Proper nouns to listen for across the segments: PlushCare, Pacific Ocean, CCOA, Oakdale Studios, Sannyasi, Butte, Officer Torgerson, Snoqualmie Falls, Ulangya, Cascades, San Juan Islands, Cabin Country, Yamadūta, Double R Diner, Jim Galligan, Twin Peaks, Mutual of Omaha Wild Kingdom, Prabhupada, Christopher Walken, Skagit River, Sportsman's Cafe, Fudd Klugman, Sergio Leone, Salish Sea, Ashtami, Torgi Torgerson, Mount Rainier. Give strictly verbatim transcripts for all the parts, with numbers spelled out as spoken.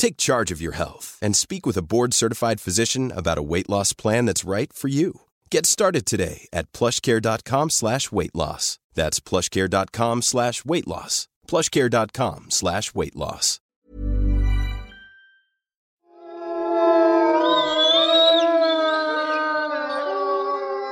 Take charge of your health and speak with a board-certified physician about a weight loss plan that's right for you. Get started today at plushcare.com slash weight loss. That's plushcare.com slash weight loss. plushcare.com slash weight loss.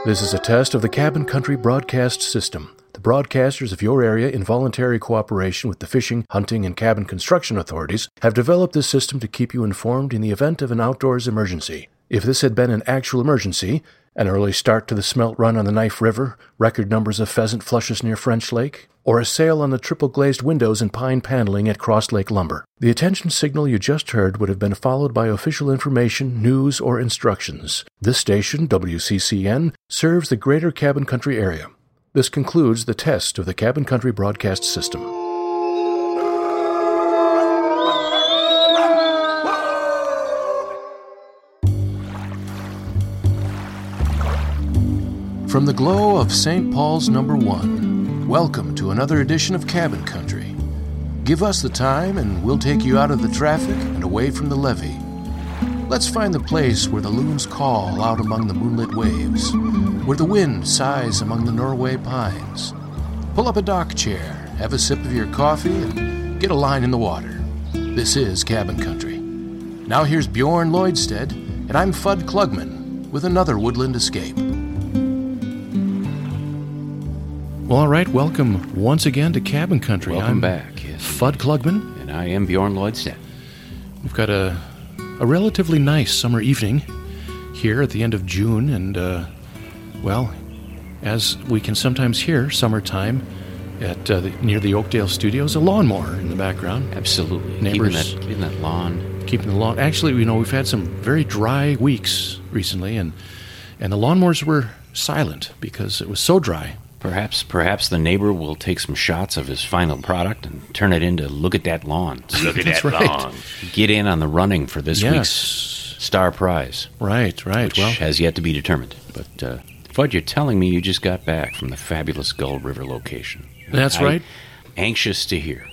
This is a test of the Cabin Country broadcast system. The broadcasters of your area, in voluntary cooperation with the Fishing, Hunting, and Cabin Construction Authorities, have developed this system to keep you informed in the event of an outdoors emergency. If this had been an actual emergency, an early start to the smelt run on the Knife River, record numbers of pheasant flushes near French Lake, or a sale on the triple-glazed windows and pine paneling at Cross Lake Lumber, the attention signal you just heard would have been followed by official information, news, or instructions. This station, W C C N, serves the greater Cabin Country area. This concludes the test of the Cabin Country broadcast system. From the glow of Saint Paul's Number One, welcome to another edition of Cabin Country. Give us the time and we'll take you out of the traffic and away from the levee. Let's find the place where the loons call out among the moonlit waves, where the wind sighs among the Norway pines. Pull up a dock chair, have a sip of your coffee, and get a line in the water. This is Cabin Country. Now here's Bjorn Lloydstead, and I'm Fudd Klugman with another woodland escape. Well, all right, welcome once again to Cabin Country. Welcome I'm back. Yes. Fudd Klugman. And I am Bjorn Lloydstead. We've got a... A relatively nice summer evening here at the end of June, and, uh, well, as we can sometimes hear summertime at uh, the, near the Oakdale Studios, a lawnmower in the background. Absolutely. Neighbors. Keeping that, keeping that lawn. Keeping the lawn. Actually, you know, we've had some very dry weeks recently, and, and the lawnmowers were silent because it was so dry. Perhaps perhaps the neighbor will take some shots of his final product and turn it into look at that lawn. Look at that right. lawn. Get in on the running for this yes. week's star prize. Right, right. Which well, has yet to be determined. But, uh, Fudd, you're telling me you just got back from the fabulous Gull River location. That's I, right. Anxious to hear.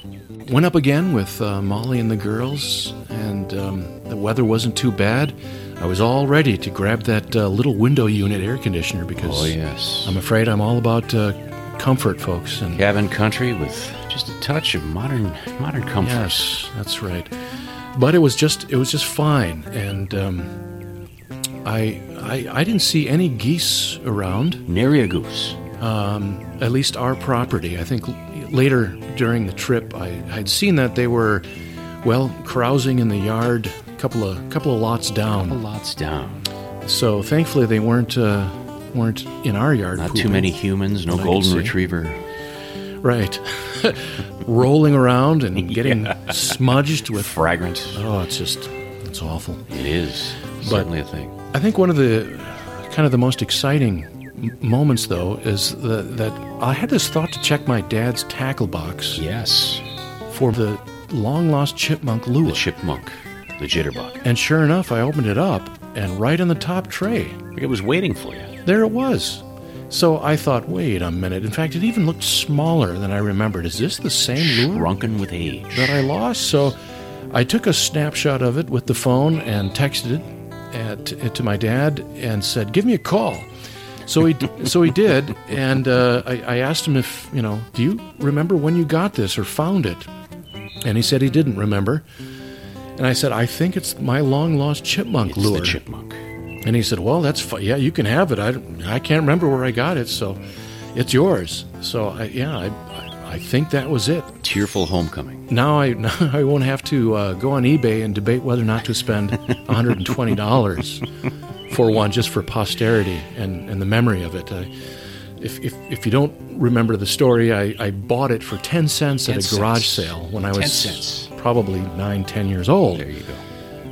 Went up again with uh, Molly and the girls, and um, the weather wasn't too bad. I was all ready to grab that uh, little window unit air conditioner because oh, yes. I'm afraid I'm all about uh, comfort, folks. And Cabin Country with just a touch of modern modern comfort. Yes, that's right. But it was just it was just fine, and um, I, I I didn't see any geese around. Nary a goose. Um, at least our property. I think later during the trip, I had seen that they were, well, carousing in the yard. Couple of couple of lots down. Couple lots down. So thankfully they weren't uh, weren't in our yard. Not pooping. Too many humans. No golden retriever. Right, rolling around and getting yeah. smudged with fragrant. Oh, it's just it's awful. It is but certainly a thing. I think one of the kind of the most exciting m- moments though is the, that I had this thought to check my dad's tackle box. Yes, for the long lost chipmunk lure. The chipmunk. The jitterbug. And sure enough, I opened it up, and right on the top tray. It was waiting for you. There it was. So I thought, wait a minute. In fact, it even looked smaller than I remembered. Is this the same lure? Shrunken with age. That I lost? So I took a snapshot of it with the phone and texted it at, at, to my dad and said, give me a call. So he so he did, and uh, I, I asked him if, you know, do you remember when you got this or found it? And he said he didn't remember. And I said, I think it's my long-lost chipmunk it's lure. It's the chipmunk. And he said, well, that's fu- yeah, you can have it. I, I can't remember where I got it, so it's yours. So, I, yeah, I, I think that was it. Tearful homecoming. Now I now I won't have to uh, go on eBay and debate whether or not to spend one hundred twenty dollars for one just for posterity and, and the memory of it. I, If, if if you don't remember the story, I, I bought it for ten cents at a garage sale when I was probably nine, ten years old. There you go.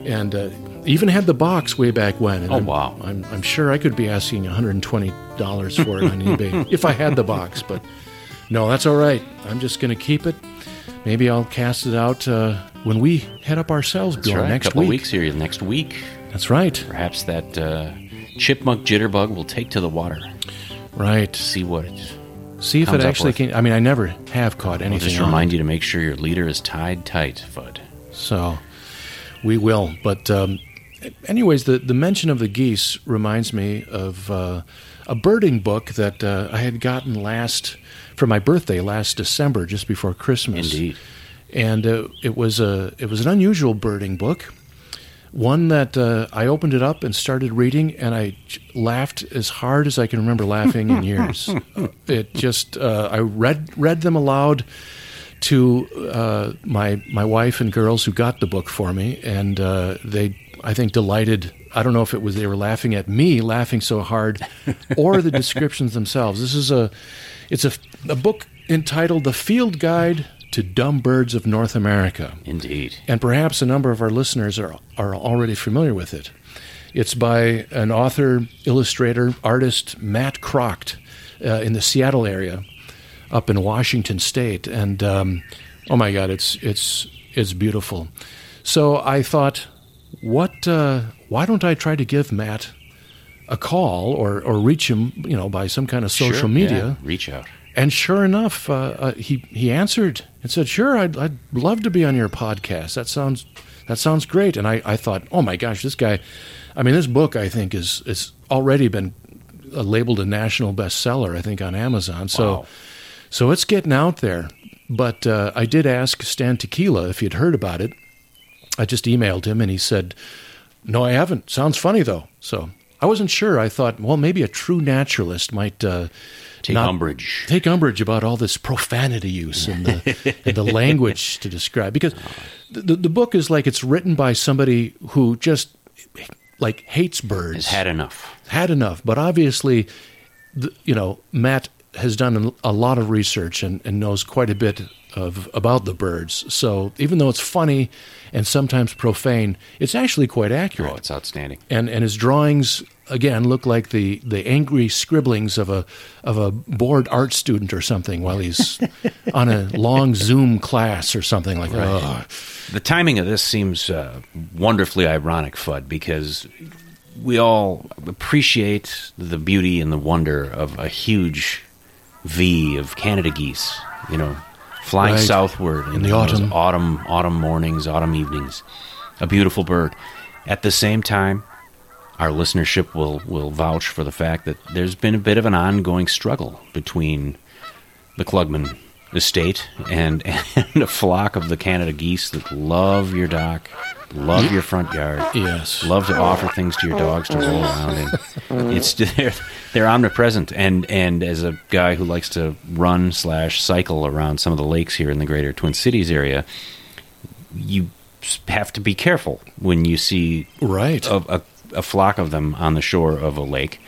And uh, even had the box way back when. And oh, I'm, wow. I'm, I'm sure I could be asking one hundred twenty dollars for it on eBay if I had the box. But no, that's all right. I'm just going to keep it. Maybe I'll cast it out uh, when we head up ourselves, Bill, right. next week. A couple week. weeks here, next week. That's right. Perhaps that uh, chipmunk jitterbug will take to the water. Right. See what it See if it actually can. I mean, I never have caught anything. I'll just remind on. you to make sure your leader is tied tight, Fudd. So, we will. But um, anyways, the, the mention of the geese reminds me of uh, a birding book that uh, I had gotten last, for my birthday last December, just before Christmas. Indeed. And uh, it was a it was an unusual birding book. One that uh, I opened it up and started reading, and I j- laughed as hard as I can remember laughing in years. It just uh, I read read them aloud to uh, my my wife and girls who got the book for me, and uh, they I think delighted. I don't know if it was they were laughing at me laughing so hard, or the descriptions themselves. This is a it's a, a book entitled "The Field Guide to Dumb Birds of North America." Indeed. And perhaps a number of our listeners are are already familiar with it. It's by an author, illustrator, artist, Matt Kracht, uh, in the Seattle area, up in Washington State. And, um, oh my God, it's it's it's beautiful. So I thought, what? Uh, why don't I try to give Matt a call or, or reach him, you know, by some kind of social sure, media. Yeah, reach out. And sure enough, uh, uh, he he answered and said, "Sure, I'd I'd love to be on your podcast. That sounds that sounds great." And I, I thought, "Oh my gosh, this guy! I mean, this book I think is is already been labeled a national bestseller. I think on Amazon. So wow. so it's getting out there." But uh, I did ask Stan Tekiela if he had heard about it. I just emailed him, and he said, "No, I haven't. Sounds funny though." So I wasn't sure. I thought, well, maybe a true naturalist might. Uh, Take Not, umbrage. Take umbrage about all this profanity use and the, and the language to describe. Because the, the book is like it's written by somebody who just, like, hates birds. Has had enough. Had enough. But obviously, the, you know, Matt has done a lot of research and, and knows quite a bit of about the birds. So even though it's funny and sometimes profane, it's actually quite accurate. Oh, it's outstanding. And and his drawings... again, look like the, the angry scribblings of a of a bored art student or something while he's on a long Zoom class or something like right. that. Oh. The timing of this seems uh, wonderfully ironic, Fudd, because we all appreciate the beauty and the wonder of a huge V of Canada geese, you know, flying right. southward in, in the autumn. autumn, autumn mornings, autumn evenings. A beautiful bird. At the same time, our listenership will, will vouch for the fact that there's been a bit of an ongoing struggle between the Klugman estate and, and a flock of the Canada geese that love your dock, love your front yard, yes, love to offer things to your dogs to roll around in. It's they're, they're omnipresent. And and as a guy who likes to run slash cycle around some of the lakes here in the greater Twin Cities area, you have to be careful when you see right a, a a flock of them on the shore of a lake.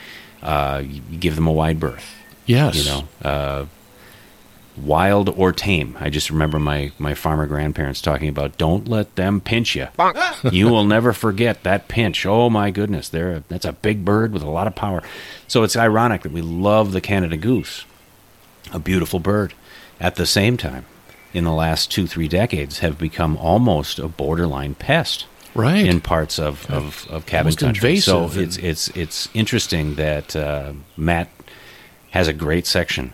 Uh, you give them a wide berth. Yes. You know, uh, wild or tame. I just remember my, my farmer grandparents talking about, don't let them pinch you. You will never forget that pinch. Oh, my goodness. They're a, that's a big bird with a lot of power. So it's ironic that we love the Canada goose, a beautiful bird. At the same time, in the last two, three decades, have become almost a borderline pest. Right. In parts of, of, of cabin country. So it's it's it's interesting that uh, Matt has a great section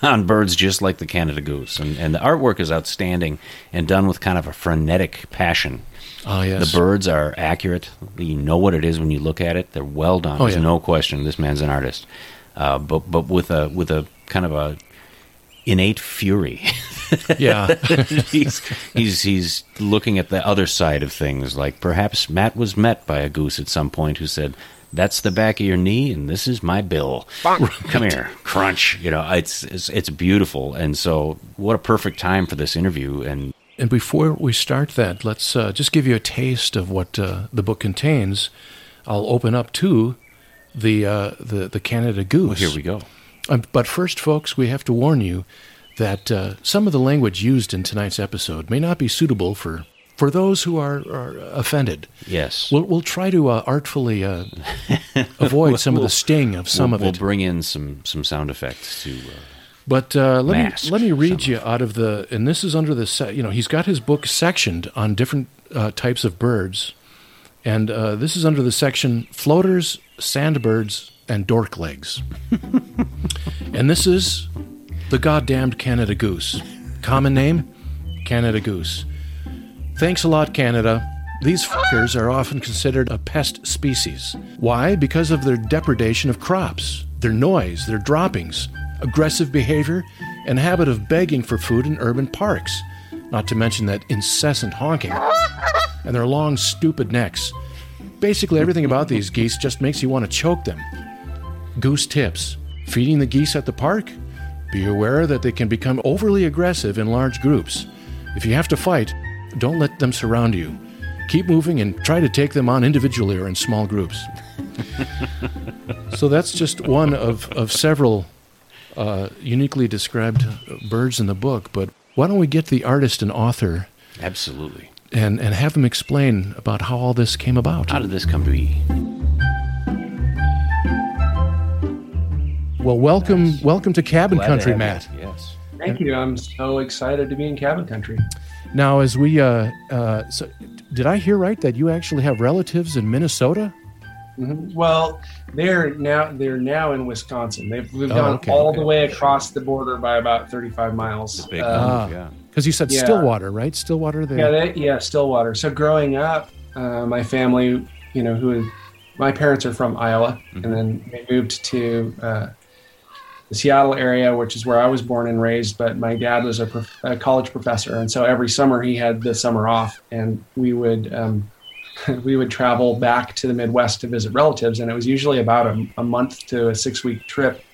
on birds just like the Canada goose. And, and the artwork is outstanding and done with kind of a frenetic passion. Oh, yes. The birds are accurate. You know what it is when you look at it. They're well done. Oh, There's yeah. no question. This man's an artist. Uh, but but with a with a kind of a innate fury. Yeah. he's, he's he's looking at the other side of things, like perhaps Matt was met by a goose at some point who said, that's the back of your knee, and this is my bill. Come here, crunch. You know, it's, it's it's beautiful, and so what a perfect time for this interview. And and before we start that, let's uh, just give you a taste of what uh, the book contains. I'll open up to the uh, the the Canada Goose. Well, here we go. Um, but first, folks, we have to warn you that uh, some of the language used in tonight's episode may not be suitable for. For those who are, are offended, yes, we'll, we'll try to uh, artfully uh, avoid some we'll, of the sting of some we'll, of it. We'll bring in some, some sound effects to. Uh, but uh, let mask me let me read you out of the, and this is under the, you know, he's got his book sectioned on different uh, types of birds, and uh, this is under the section floaters, sandbirds, and dork legs, and this is the goddamned Canada goose, common name, Canada goose. Thanks a lot, Canada. These fuckers are often considered a pest species. Why? Because of their depredation of crops, their noise, their droppings, aggressive behavior, and habit of begging for food in urban parks, not to mention that incessant honking, and their long, stupid necks. Basically, everything about these geese just makes you want to choke them. Goose tips. Feeding the geese at the park? Be aware that they can become overly aggressive in large groups. If you have to fight, don't let them surround you. Keep moving and try to take them on individually or in small groups. So that's just one of, of several uh, uniquely described birds in the book. But why don't we get the artist and author? Absolutely. And, and have him explain about how all this came about. How did this come to be? Well, welcome nice. welcome to Cabin Glad Country, to Matt. It. Yes. Thank you. I'm so excited to be in Cabin Country. Now, as we, uh, uh, so did I hear right that you actually have relatives in Minnesota? Mm-hmm. Well, they're now they're now in Wisconsin. They've moved oh, on okay, all okay. the way across the border by about thirty-five miles. Big uh, move, yeah. Because you said yeah. Stillwater, right? Stillwater. They... Yeah, they, yeah, Stillwater. So growing up, uh, my family, you know, who is, my parents are from Iowa, mm-hmm. and then they moved to uh, the Seattle area, which is where I was born and raised, but my dad was a, prof- a college professor, and so every summer he had the summer off, and we would um, we would travel back to the Midwest to visit relatives, and it was usually about a, a month to a six-week trip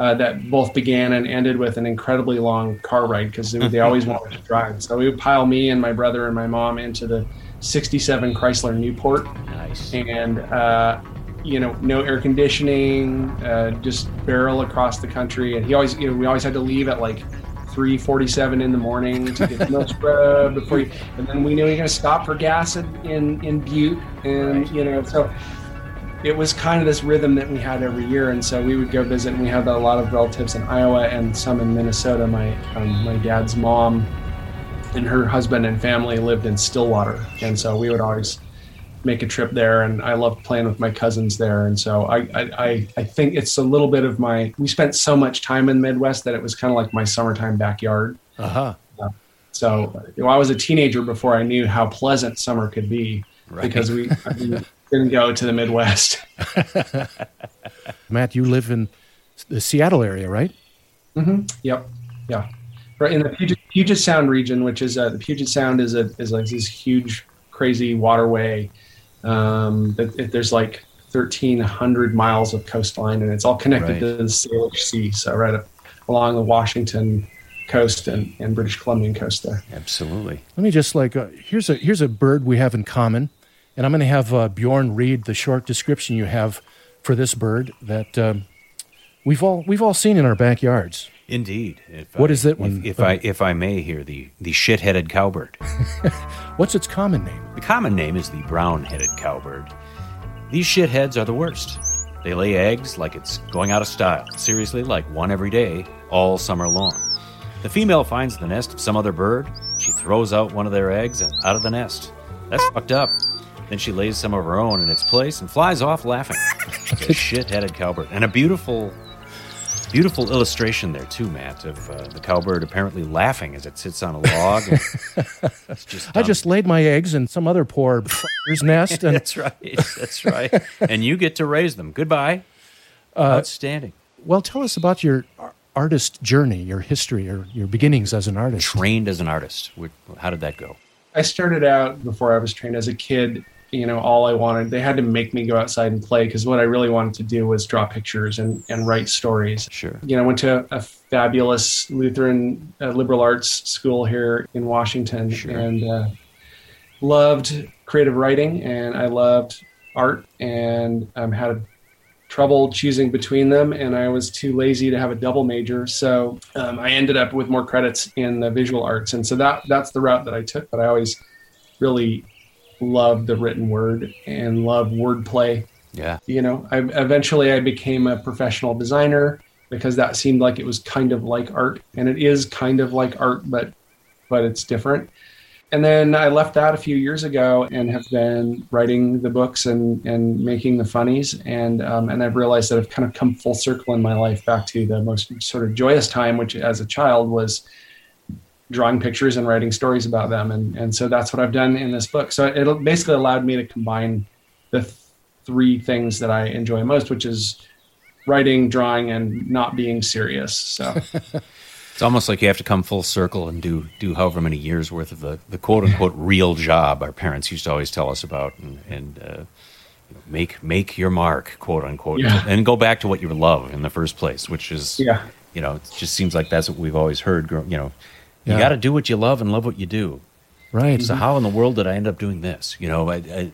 uh, that both began and ended with an incredibly long car ride because they, they always wanted to drive. So we would pile me and my brother and my mom into the sixty-seven Chrysler Newport, nice, and. Uh, you know, no air conditioning, uh, just barrel across the country. And he always, you know, we always had to leave at like three forty-seven in the morning to get the milk scrub before you, and then we knew we were going to stop for gas in, in, in Butte. And, you know, so it was kind of this rhythm that we had every year. And so we would go visit, and we had a lot of relatives in Iowa and some in Minnesota. My, um, my dad's mom and her husband and family lived in Stillwater. And so we would always make a trip there, and I love playing with my cousins there. And so I, I, I think it's a little bit of my, we spent so much time in the Midwest that it was kind of like my summertime backyard. Uh-huh. Uh, so you know, I was a teenager before I knew how pleasant summer could be, right, because we, we didn't go to the Midwest. Matt, you live in the Seattle area, right? Mm-hmm. Yep. Yeah. Right in the Puget, Puget Sound region, which is uh, the Puget Sound is a, is like this huge, crazy waterway. Um, that, that there's like thirteen hundred miles of coastline, and it's all connected right. to the Salish Sea, so right up along the Washington coast and, and British Columbian coast there. Absolutely. Let me just like uh, here's a here's a bird we have in common, and I'm going to have uh, Bjorn read the short description you have for this bird that um, we've all we've all seen in our backyards. Indeed. If what I, is that one? If, if I if I may hear the, the shit-headed cowbird. What's its common name? The common name is the brown-headed cowbird. These shitheads are the worst. They lay eggs like it's going out of style. Seriously, like one every day, all summer long. The female finds the nest of some other bird. She throws out one of their eggs and out of the nest. That's fucked up. Then she lays some of her own in its place and flies off laughing. She's a shit-headed cowbird. And a beautiful... Beautiful illustration there, too, Matt, of uh, the cowbird apparently laughing as it sits on a log. And it's just I just laid my eggs in some other poor f***er's nest. And that's right. That's right. And you get to raise them. Goodbye. Uh, Outstanding. Well, tell us about your artist journey, your history, your, your beginnings as an artist. Trained as an artist. How did that go? I started out before I was trained as a kid you know, all I wanted. They had to make me go outside and play because what I really wanted to do was draw pictures and, and write stories. Sure. You know, I went to a fabulous Lutheran uh, liberal arts school here in Washington. Sure. And uh, loved creative writing, and I loved art, and um, had a trouble choosing between them, and I was too lazy to have a double major, so um, I ended up with more credits in the visual arts, and so that that's the route that I took. But I always really loved the written word and loved wordplay. Yeah, you know, I eventually I became a professional designer because that seemed like it was kind of like art, and it is kind of like art, but but it's different. And then I left that a few years ago and have been writing the books and, and making the funnies. And um, and I've realized that I've kind of come full circle in my life back to the most sort of joyous time, which as a child was drawing pictures and writing stories about them. And, and so that's what I've done in this book. So it basically allowed me to combine the th- three things that I enjoy most, which is writing, drawing, and not being serious. So... It's almost like you have to come full circle and do do however many years worth of the, the quote-unquote real job our parents used to always tell us about, and, and uh, make make your mark, quote-unquote, yeah. and go back to what you love in the first place, which is, yeah. you know, it just seems like that's what we've always heard. You know, yeah. you got to do what you love and love what you do. Right. So mm-hmm. how in the world did I end up doing this? You know, I, I,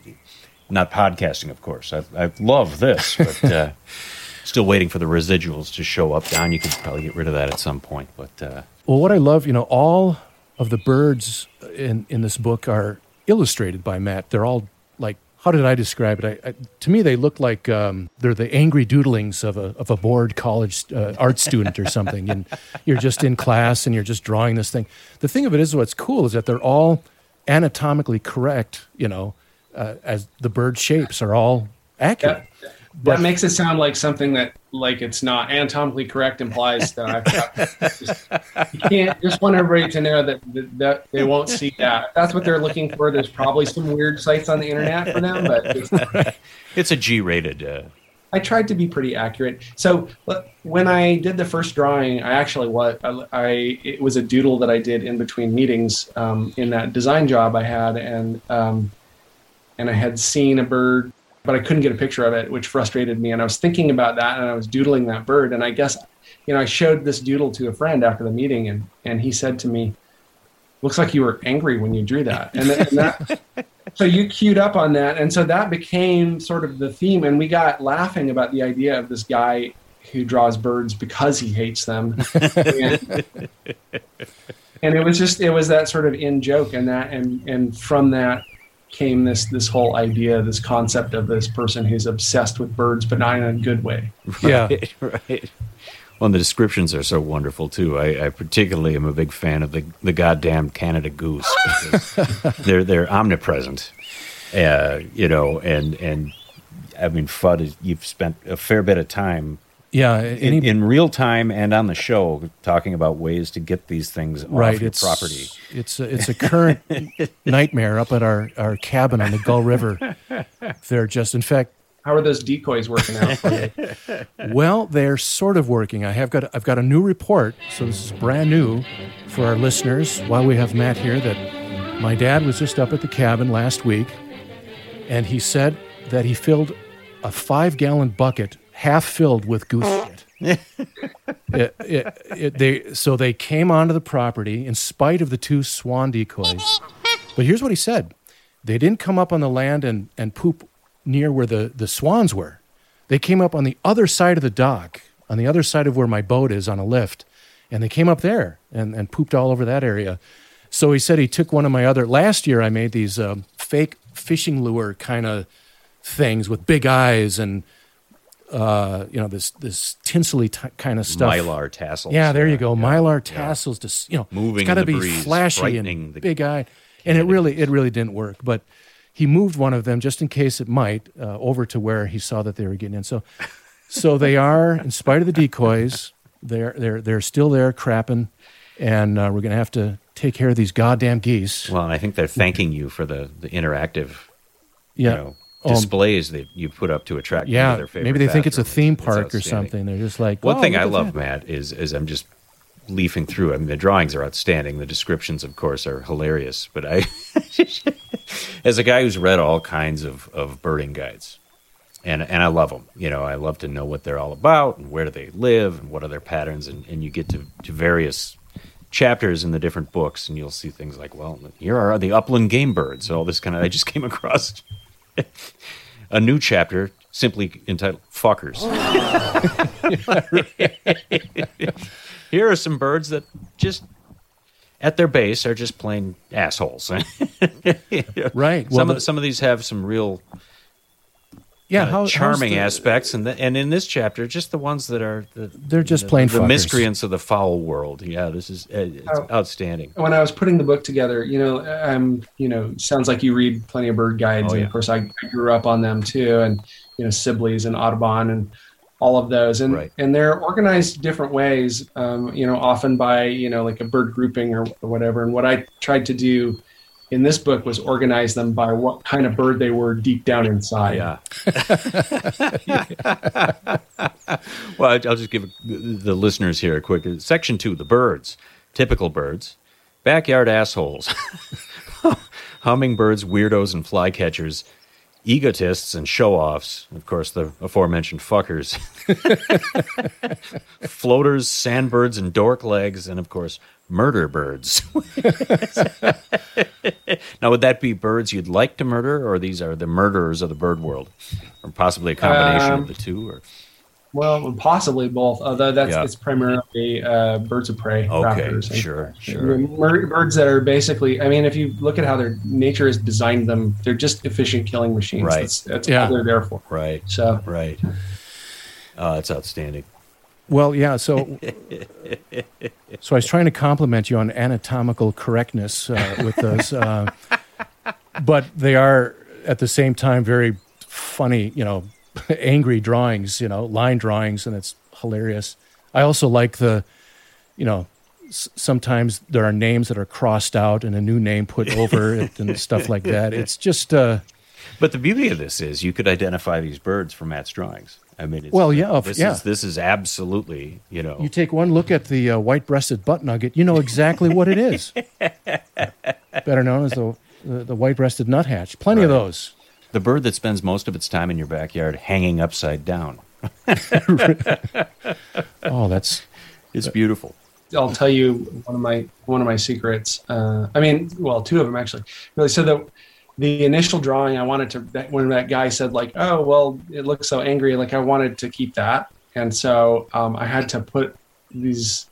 not podcasting, of course. I, I love this, but... Uh, still waiting for the residuals to show up. Don, you could probably get rid of that at some point. But uh. Well, what I love, you know, all of the birds in, in this book are illustrated by Matt. They're all like, how did I describe it? I, I, to me, they look like um, they're the angry doodlings of a of a bored college uh, art student or something. And you're just in class and you're just drawing this thing. The thing of it is, what's cool is that they're all anatomically correct. You know, uh, as the bird shapes are all accurate. Yeah. But that makes it sound like something that, like, it's not anatomically correct implies that I've got, just, you can't, just want everybody to know that, that, that they won't see that. If that's what they're looking for. There's probably some weird sites on the internet for them, but it's, it's a G-rated. Uh... I tried to be pretty accurate. So when I did the first drawing, I actually what I, I it was a doodle that I did in between meetings um, in that design job I had, and um, and I had seen a bird. But I couldn't get a picture of it, which frustrated me. And I was thinking about that, and I was doodling that bird. And I guess, you know, I showed this doodle to a friend after the meeting, and, and he said to me, looks like you were angry when you drew that. And, and that, so you queued up on that. And so that became sort of the theme. And we got laughing about the idea of this guy who draws birds because he hates them. and, and it was just, it was that sort of in joke, and that, and, and from that, came this this whole idea, this concept of this person who's obsessed with birds, but not in a good way. Right, yeah, right. Well, and the descriptions are so wonderful too. I, I particularly am a big fan of the the goddamn Canada goose. they're they're omnipresent, uh, you know. And and I mean, Fudd, you've spent a fair bit of time, yeah, any, in, in real time and on the show talking about ways to get these things right, off your it's, property. It's a, it's a current nightmare up at our, our cabin on the Gull River. They're just, in fact... How are those decoys working out for you? Well, they're sort of working. I have got I've got a new report, so this is brand new for our listeners while we have Matt here, that my dad was just up at the cabin last week, and he said that he filled a five-gallon bucket half filled with goose shit. it, it, it, they, so they came onto the property in spite of the two swan decoys. But here's what he said. They didn't come up on the land and, and poop near where the, the swans were. They came up on the other side of the dock, on the other side of where my boat is on a lift, and they came up there and, and pooped all over that area. So he said he took one of my other... Last year I made these um, fake fishing lure kind of things with big eyes and... Uh, you know, this this tinselly t- kind of stuff. Mylar tassels. Yeah, there yeah, you go. Yeah, Mylar tassels. Yeah. Just, you know, moving. It's got to be breeze, flashy and big eye. And it really, it really didn't work. But he moved one of them just in case it might uh, over to where he saw that they were getting in. So, so they are, in spite of the decoys, they're they're they're still there crapping, and uh, we're gonna have to take care of these goddamn geese. Well, and I think they're thanking you for the the interactive. Yeah. You know, displays um, that you put up to attract yeah, their favorite. Maybe they think it's a theme park or something. They're just like, one oh, thing I love, that. Matt, is is I'm just leafing through. I mean, the drawings are outstanding. The descriptions, of course, are hilarious. But I, as a guy who's read all kinds of, of birding guides, and and I love them. You know, I love to know what they're all about and where do they live and what are their patterns. And, and you get to, to various chapters in the different books, and you'll see things like, well, here are the upland game birds. All this kind of. I just came across a new chapter simply entitled "Fuckers." Here are some birds that just, at their base, are just plain assholes. Right. Well, some the, of some of these have some real, yeah, how, charming the, aspects, and the, and in this chapter, just the ones that are the, they're just the, plain the, the miscreants of the foul world. Yeah, this is it's oh, outstanding. When I was putting the book together, you know, I'm, you know, sounds like you read plenty of bird guides, oh, and yeah. of course I grew up on them too, and you know, Sibley's and Audubon and all of those, and right. and they're organized different ways, um, you know, often by, you know, like a bird grouping or whatever. And what I tried to do in this book was organize them by what kind of bird they were deep down inside. Yeah. yeah. Well, I'll just give the listeners here a quick section two, the birds, typical birds, backyard assholes, hummingbirds, weirdos, and flycatchers, egotists and show-offs, of course, the aforementioned fuckers, floaters, sandbirds, and dork legs, and, of course, murder birds. Now, would that be birds you'd like to murder, or these are the murderers of the bird world, or possibly a combination um, of the two? Or well, possibly both, although that's yeah. it's primarily uh, birds of prey. Okay, sure, sure. Birds that are basically, I mean, if you look at how their nature has designed them, they're just efficient killing machines. Right. That's, that's yeah. what they're there for. Right, so. right. Uh, that's outstanding. Well, yeah, so so I was trying to compliment you on anatomical correctness uh, with those, uh, but they are, at the same time, very funny, you know, angry drawings, you know, line drawings, and it's hilarious. I also like the, you know, s- sometimes there are names that are crossed out and a new name put over it and stuff like that. It's just... Uh, but the beauty of this is you could identify these birds from Matt's drawings. I mean, it's, well, yeah, this yeah. is this is absolutely, you know... You take one look at the uh, white-breasted butt nugget, you know exactly what it is. Better known as the, the, the white-breasted nuthatch. Plenty right. of those. The bird that spends most of its time in your backyard hanging upside down. Oh, that's it's beautiful. I'll tell you one of my one of my secrets. Uh, I mean, well, two of them actually. Really, so the the initial drawing, I wanted to that, when that guy said like, "Oh, well, it looks so angry," like I wanted to keep that, and so um, I had to put these.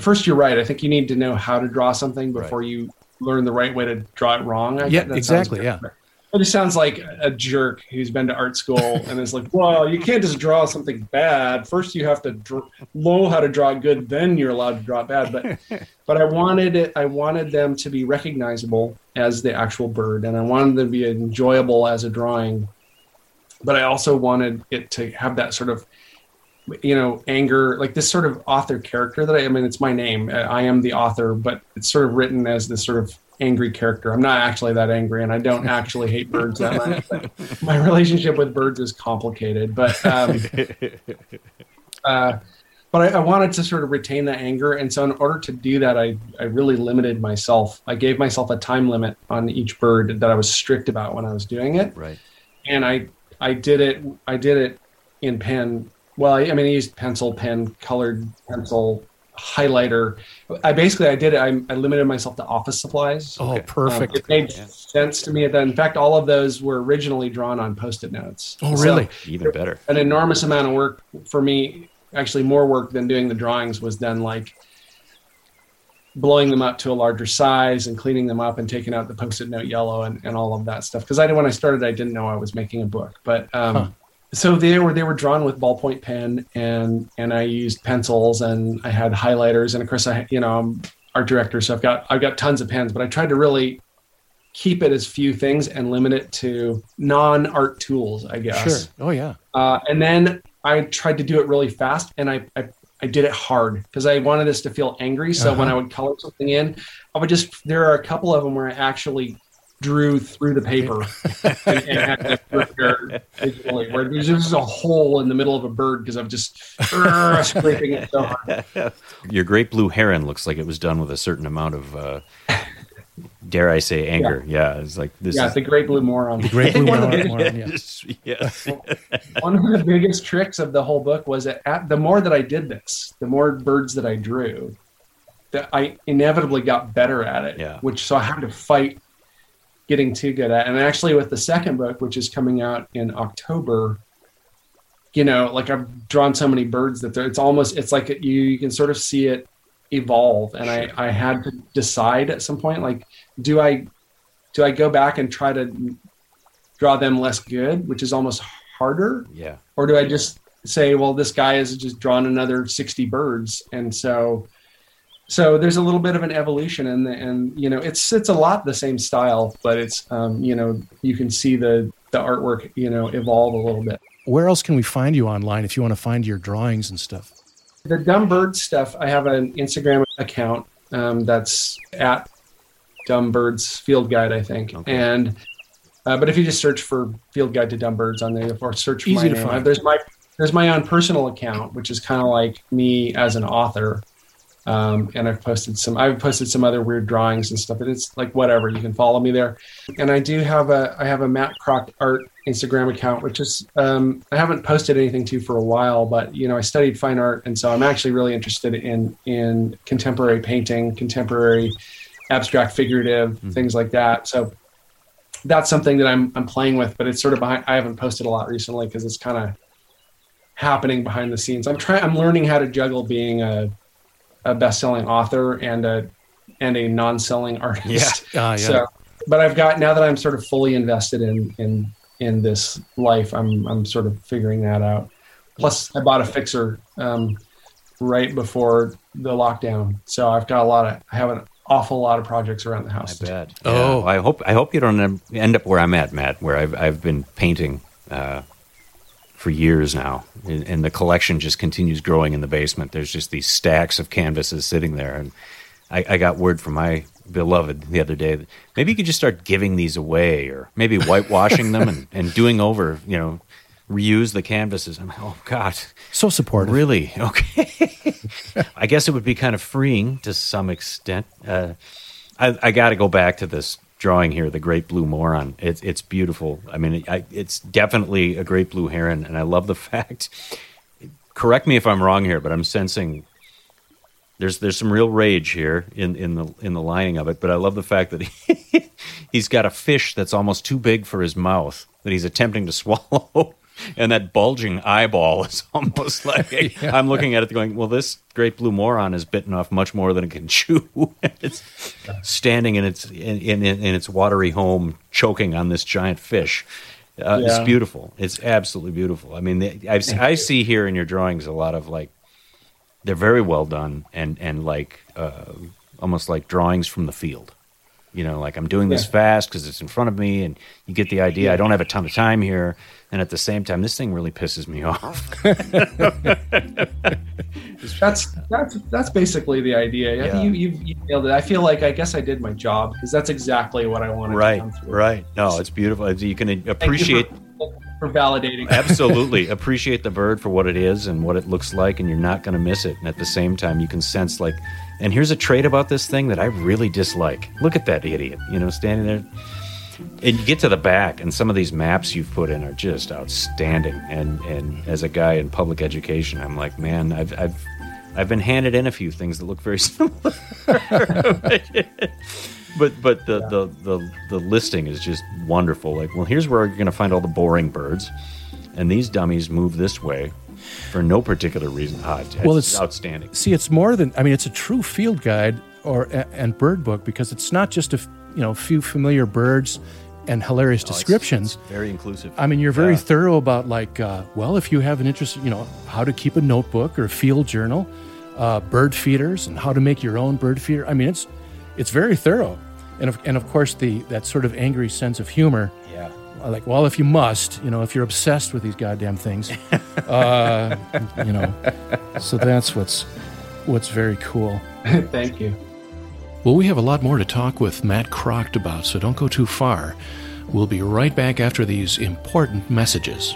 First, you're right. I think you need to know how to draw something before right. you learn the right way to draw it wrong. I yeah, that exactly. Yeah. It just sounds like a jerk who's been to art school and is like, well, you can't just draw something bad. First, you have to dr- know how to draw good, then you're allowed to draw bad. But but I wanted it. I wanted them to be recognizable as the actual bird, and I wanted them to be enjoyable as a drawing. But I also wanted it to have that sort of, you know, anger, like this sort of author character that I, I mean, it's my name. I am the author, but it's sort of written as this sort of angry character. I'm not actually that angry, and I don't actually hate birds that much. But my relationship with birds is complicated, but um, uh, but I, I wanted to sort of retain that anger, and so in order to do that, I, I really limited myself. I gave myself a time limit on each bird that I was strict about when I was doing it. Right. And I I did it I did it in pen. Well, I, I mean, I used pencil, pen, colored pencil, highlighter. I basically, I did it. I, I limited myself to office supplies. Oh, okay. Perfect. Um, it made yeah. sense to me. That, in fact, all of those were originally drawn on Post-it notes. Oh, really? So, even better. An enormous amount of work for me, actually more work than doing the drawings, was then like blowing them up to a larger size and cleaning them up and taking out the Post-it note yellow and, and all of that stuff. Because I, when I started, I didn't know I was making a book. But um, huh. So they were they were drawn with ballpoint pen, and and I used pencils, and I had highlighters, and of course I you know I'm art director, so I've got I've got tons of pens, but I tried to really keep it as few things and limit it to non-art tools, I guess. Sure. Oh yeah. Uh, and then I tried to do it really fast, and I I, I did it hard because I wanted this to feel angry. So uh-huh. when I would color something in, I would just there are a couple of them where I actually drew through the paper and, and had to prepare digitally, where there's just a hole in the middle of a bird because I'm just uh, scraping it so hard. Your great blue heron looks like it was done with a certain amount of, uh, dare I say, anger. Yeah, yeah, it's like this. Yeah, is... the great blue moron. The great blue moron. moron yeah. Yes. One of the biggest tricks of the whole book was that at, the more that I did this, the more birds that I drew, that I inevitably got better at it, yeah. which so I had to fight getting too good at. And actually with the second book, which is coming out in October, you know, like I've drawn so many birds that it's almost, it's like you, you can sort of see it evolve. And I, I had to decide at some point, like, do I, do I go back and try to draw them less good, which is almost harder? Yeah. Or do I just say, well, this guy has just drawn another sixty birds. And so, So there's a little bit of an evolution, and and you know it's it's a lot the same style, but it's um, you know you can see the the artwork you know evolve a little bit. Where else can we find you online if you want to find your drawings and stuff? The Dumb Bird stuff. I have an Instagram account um, that's at Dumb Birds Field Guide, I think. Okay. And uh, but if you just search for Field Guide to Dumb Birds on there, or search for Easy my to name, find. there's my there's my own personal account, which is kind of like me as an author. Um, and I've posted some, I've posted some other weird drawings and stuff, but it's like, whatever, you can follow me there. And I do have a, I have a Matt Kracht art Instagram account, which is, um, I haven't posted anything to for a while, but you know, I studied fine art. And so I'm actually really interested in, in contemporary painting, contemporary abstract, figurative mm-hmm. things like that. So that's something that I'm, I'm playing with, but it's sort of behind, I haven't posted a lot recently cause it's kind of happening behind the scenes. I'm trying, I'm learning how to juggle being a, a best-selling author and a and a non-selling artist. Yeah. Uh, yeah. So, but I've got now that I'm sort of fully invested in in in this life. I'm I'm sort of figuring that out. Plus, I bought a fixer um, right before the lockdown, so I've got a lot of I have an awful lot of projects around the house. I bet. Yeah. Oh, I hope I hope you don't end up where I'm at, Matt, where I've I've been painting uh, for years now, and, and the collection just continues growing in the basement. There's just these stacks of canvases sitting there, and I, I got word from my beloved the other day that maybe you could just start giving these away, or maybe whitewashing them and, and doing over, you know, reuse the canvases. I'm like, oh God, so supportive. Really? Okay. I guess it would be kind of freeing to some extent. Uh, I, I got to go back to this drawing here, the great blue moron. It's it's beautiful. I mean, it, I, it's definitely a great blue heron, and I love the fact. Correct me if I'm wrong here, but I'm sensing there's there's some real rage here in, in the in the lining of it. But I love the fact that he, he's got a fish that's almost too big for his mouth that he's attempting to swallow, and that bulging eyeball is almost like yeah. I'm looking at it going, well, this great blue moron has bitten off much more than it can chew. It's standing in its in, in in its watery home, choking on this giant fish. Uh, yeah. It's beautiful. It's absolutely beautiful. I mean, I've, I see here in your drawings a lot of like they're very well done and and like uh, almost like drawings from the field. You know, like I'm doing this yeah. fast because it's in front of me, and you get the idea. Yeah. I don't have a ton of time here, and at the same time, this thing really pisses me off. that's that's that's basically the idea. Yeah. You, you you nailed it. I feel like I guess I did my job because that's exactly what I wanted. Right, to come through. Right. No, it's beautiful. You can appreciate Thank you for, for validating. Absolutely, appreciate the bird for what it is and what it looks like, and you're not going to miss it. And at the same time, you can sense like. And here's a trait about this thing that I really dislike. Look at that idiot, you know, standing there. And you get to the back, and some of these maps you've put in are just outstanding. And, and as a guy in public education, I'm like, man, I've I've I've been handed in a few things that look very similar. but but the, yeah. the, the, the listing is just wonderful. Like, well, here's where you're going to find all the boring birds, and these dummies move this way. For no particular reason. Ah, it's well, it's outstanding. See, it's more than, I mean, it's a true field guide or a, and bird book because it's not just a, you know, few familiar birds and hilarious no, descriptions. It's, it's very inclusive. I mean, you're very yeah. thorough about like, uh, well, if you have an interest, you know, how to keep a notebook or a field journal, uh, bird feeders and how to make your own bird feeder. I mean, it's it's very thorough. And of, and of course, the that sort of angry sense of humor. Yeah. Like, well, if you must, you know, if you're obsessed with these goddamn things, uh, you know, so that's what's what's very cool. Thank you. Well, we have a lot more to talk with Matt Kracht about, so don't go too far. We'll be right back after these important messages.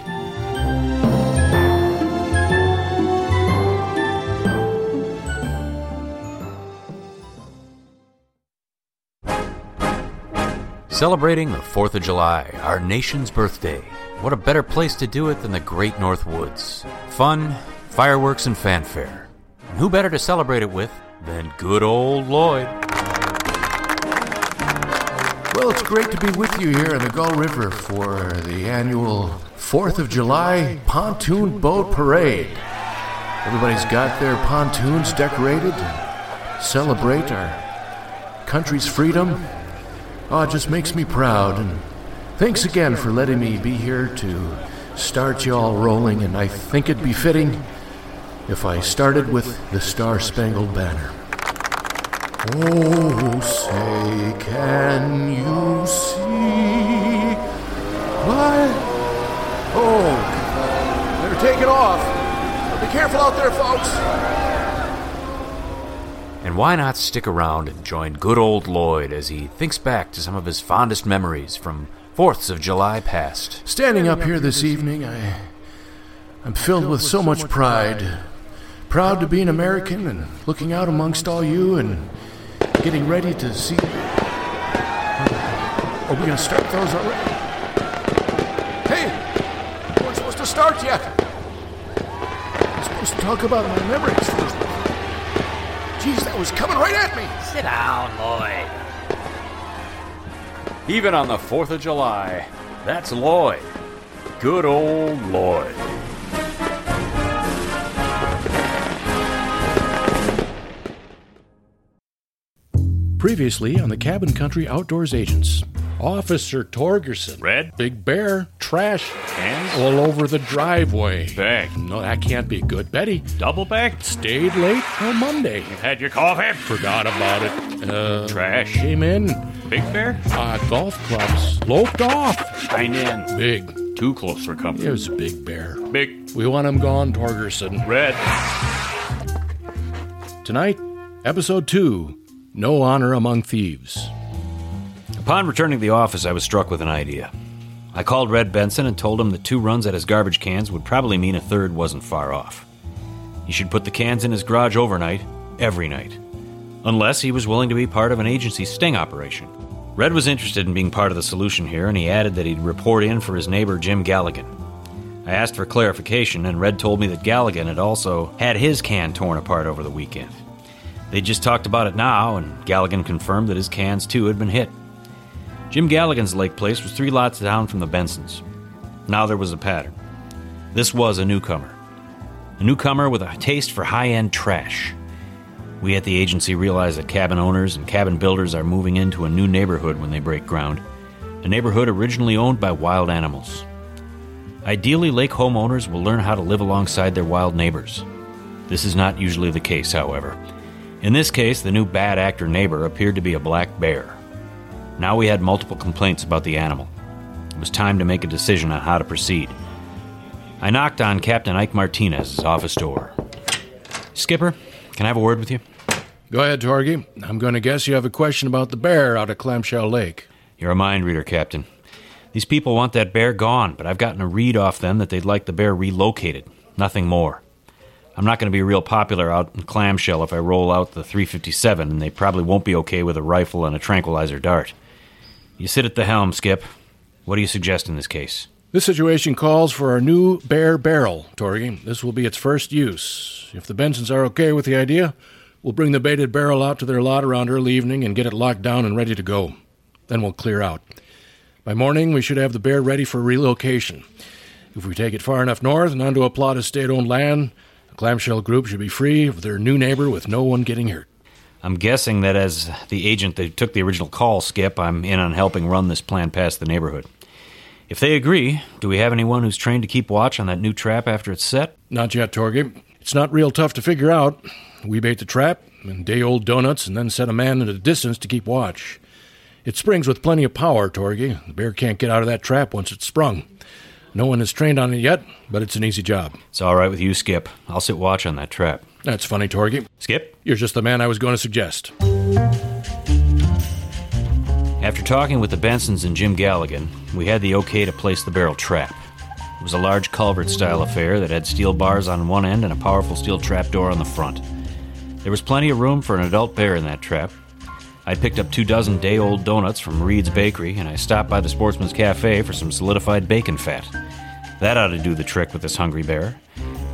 Celebrating the fourth of July, our nation's birthday. What a better place to do it than the Great North Woods. Fun, fireworks, and fanfare. And who better to celebrate it with than good old Lloyd? Well, it's great to be with you here in the Gull River for the annual fourth of July Pontoon Boat Parade. Everybody's got their pontoons decorated to celebrate our country's freedom. Oh, it just makes me proud, and thanks again for letting me be here to start y'all rolling, and I think it'd be fitting if I started with the Star-Spangled Banner. Oh, say can you see? What? Oh, they're taking off. Be careful out there, folks. And why not stick around and join good old Lloyd as he thinks back to some of his fondest memories from fourths of July past? Standing up here this evening, I, I'm filled with so much pride. Proud to be an American and looking out amongst all you and getting ready to see... Oh, we're going to start those already? Hey! We weren't supposed to start yet! I'm supposed to talk about my memories. Jeez, that was coming right at me! Sit down, Lloyd. Even on the fourth of July, that's Lloyd. Good old Lloyd. Previously on the Cabin Country Outdoors Agents. Officer Torgerson. Red. Big Bear. Trash. Hands. All over the driveway. Back. No, that can't be good. Betty. Double back. Stayed late till Monday. You've had your coffee. Forgot about it. Uh, Trash. Came in. Big Bear. Uh, golf clubs. Loped off. Kind in. Big. Too close for comfort. It was Big Bear. Big. We want him gone, Torgerson. Red. Tonight, episode two. No Honor Among Thieves. Upon returning to the office, I was struck with an idea. I called Red Benson and told him that two runs at his garbage cans would probably mean a third wasn't far off. He should put the cans in his garage overnight, every night, unless he was willing to be part of an agency sting operation. Red was interested in being part of the solution here, and he added that he'd report in for his neighbor, Jim Galligan. I asked for clarification, and Red told me that Galligan had also had his can torn apart over the weekend. They just talked about it now, and Galligan confirmed that his cans, too, had been hit. Jim Galligan's lake place was three lots down from the Bensons. Now there was a pattern. This was a newcomer. A newcomer with a taste for high-end trash. We at the agency realize that cabin owners and cabin builders are moving into a new neighborhood when they break ground, a neighborhood originally owned by wild animals. Ideally, lake homeowners will learn how to live alongside their wild neighbors. This is not usually the case, however. In this case, the new bad actor neighbor appeared to be a black bear. Now we had multiple complaints about the animal. It was time to make a decision on how to proceed. I knocked on Captain Ike Martinez's office door. Skipper, can I have a word with you? Go ahead, Torgy. I'm going to guess you have a question about the bear out of Clamshell Lake. You're a mind reader, Captain. These people want that bear gone, but I've gotten a read off them that they'd like the bear relocated. Nothing more. I'm not going to be real popular out in Clamshell if I roll out the three fifty-seven, and they probably won't be okay with a rifle and a tranquilizer dart. You sit at the helm, Skip. What do you suggest in this case? This situation calls for a new bear barrel, Torgy. This will be its first use. If the Bensons are okay with the idea, we'll bring the baited barrel out to their lot around early evening and get it locked down and ready to go. Then we'll clear out. By morning, we should have the bear ready for relocation. If we take it far enough north and onto a plot of state-owned land, the Clamshell group should be free of their new neighbor with no one getting hurt. I'm guessing that as the agent that took the original call, Skip, I'm in on helping run this plan past the neighborhood. If they agree, do we have anyone who's trained to keep watch on that new trap after it's set? Not yet, Torgy. It's not real tough to figure out. We bait the trap and day-old donuts and then set a man at a distance to keep watch. It springs with plenty of power, Torgy. The bear can't get out of that trap once it's sprung. No one is trained on it yet, but it's an easy job. It's all right with you, Skip. I'll sit watch on that trap. That's funny, Torgy. Skip? You're just the man I was going to suggest. After talking with the Bensons and Jim Galligan, we had the okay to place the barrel trap. It was a large culvert-style affair that had steel bars on one end and a powerful steel trapdoor on the front. There was plenty of room for an adult bear in that trap. I picked up two dozen day-old donuts from Reed's Bakery, and I stopped by the Sportsman's Cafe for some solidified bacon fat. That ought to do the trick with this hungry bear.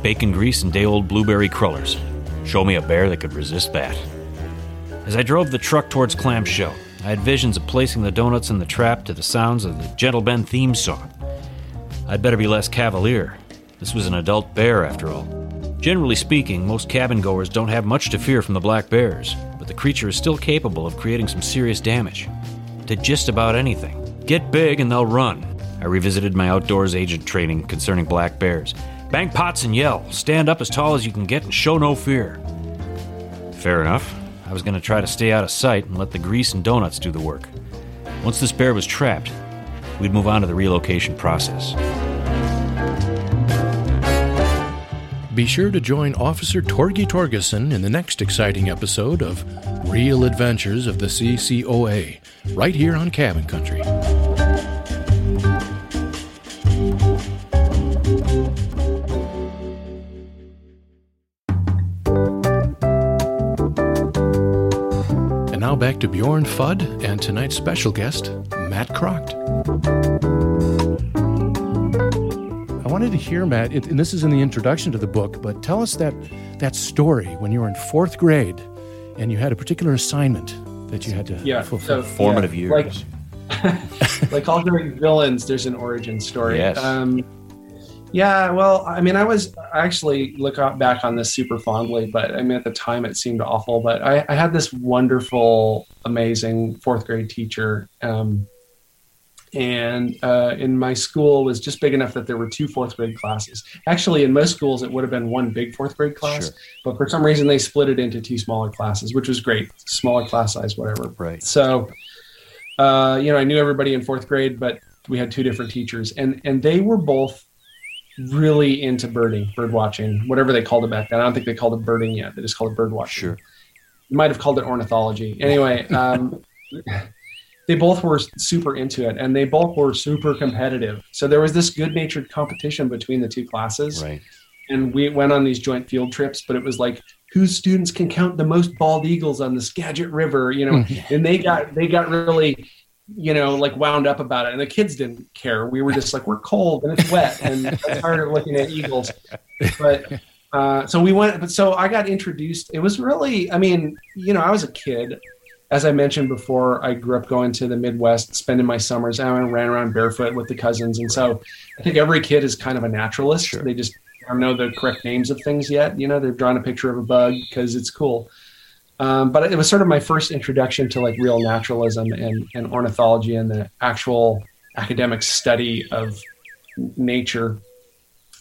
Bacon grease and day-old blueberry crullers. Show me a bear that could resist that. As I drove the truck towards Clamshell, I had visions of placing the donuts in the trap to the sounds of the Gentle Ben theme song. I'd better be less cavalier. This was an adult bear, after all. Generally speaking, most cabin-goers don't have much to fear from the black bears, but the creature is still capable of creating some serious damage. To just about anything. Get big and they'll run. I revisited my outdoors agent training concerning black bears. Bang pots and yell. Stand up as tall as you can get and show no fear. Fair enough. I was going to try to stay out of sight and let the grease and donuts do the work. Once this bear was trapped, we'd move on to the relocation process. Be sure to join Officer Torgi Torgerson in the next exciting episode of Real Adventures of the C C O A, right here on Cabin Country. Back to Bjorn Fudd and tonight's special guest, Matt Kracht. I wanted to hear, Matt, and this is in the introduction to the book, but tell us that that story when you were in fourth grade and you had a particular assignment that you had to yeah, fulfill. So, Formative yeah, years. Like, like all great villains, there's an origin story. Yes. Um, yeah, well, I mean, I was I actually look back on this super fondly, but I mean, at the time it seemed awful. But I, I had this wonderful, amazing fourth grade teacher. Um, and uh, in my school was just big enough that there were two fourth grade classes. Actually, in most schools, it would have been one big fourth grade class. Sure. But for some reason, they split it into two smaller classes, which was great. Smaller class size, whatever. Right. So, uh, you know, I knew everybody in fourth grade, but we had two different teachers. And, and they were both really into birding, bird watching, whatever they called it back then. I don't think they called it birding yet. They just called it bird watching. Sure. You might have called it ornithology. Anyway, um, they both were super into it, and they both were super competitive. So there was this good-natured competition between the two classes. Right. And we went on these joint field trips, but it was like, whose students can count the most bald eagles on the Skagit River, you know? And they got they got really... you know, like wound up about it. And the kids didn't care. We were just like, we're cold and it's wet and I'm tired of looking at eagles. But uh, so we went, but so I got introduced. It was really, I mean, you know, I was a kid. As I mentioned before, I grew up going to the Midwest, spending my summers. I ran around barefoot with the cousins. And so I think every kid is kind of a naturalist. Sure. They just don't know the correct names of things yet. You know, they're drawing a picture of a bug because it's cool. Um, but it was sort of my first introduction to like real naturalism and, and ornithology and the actual academic study of nature.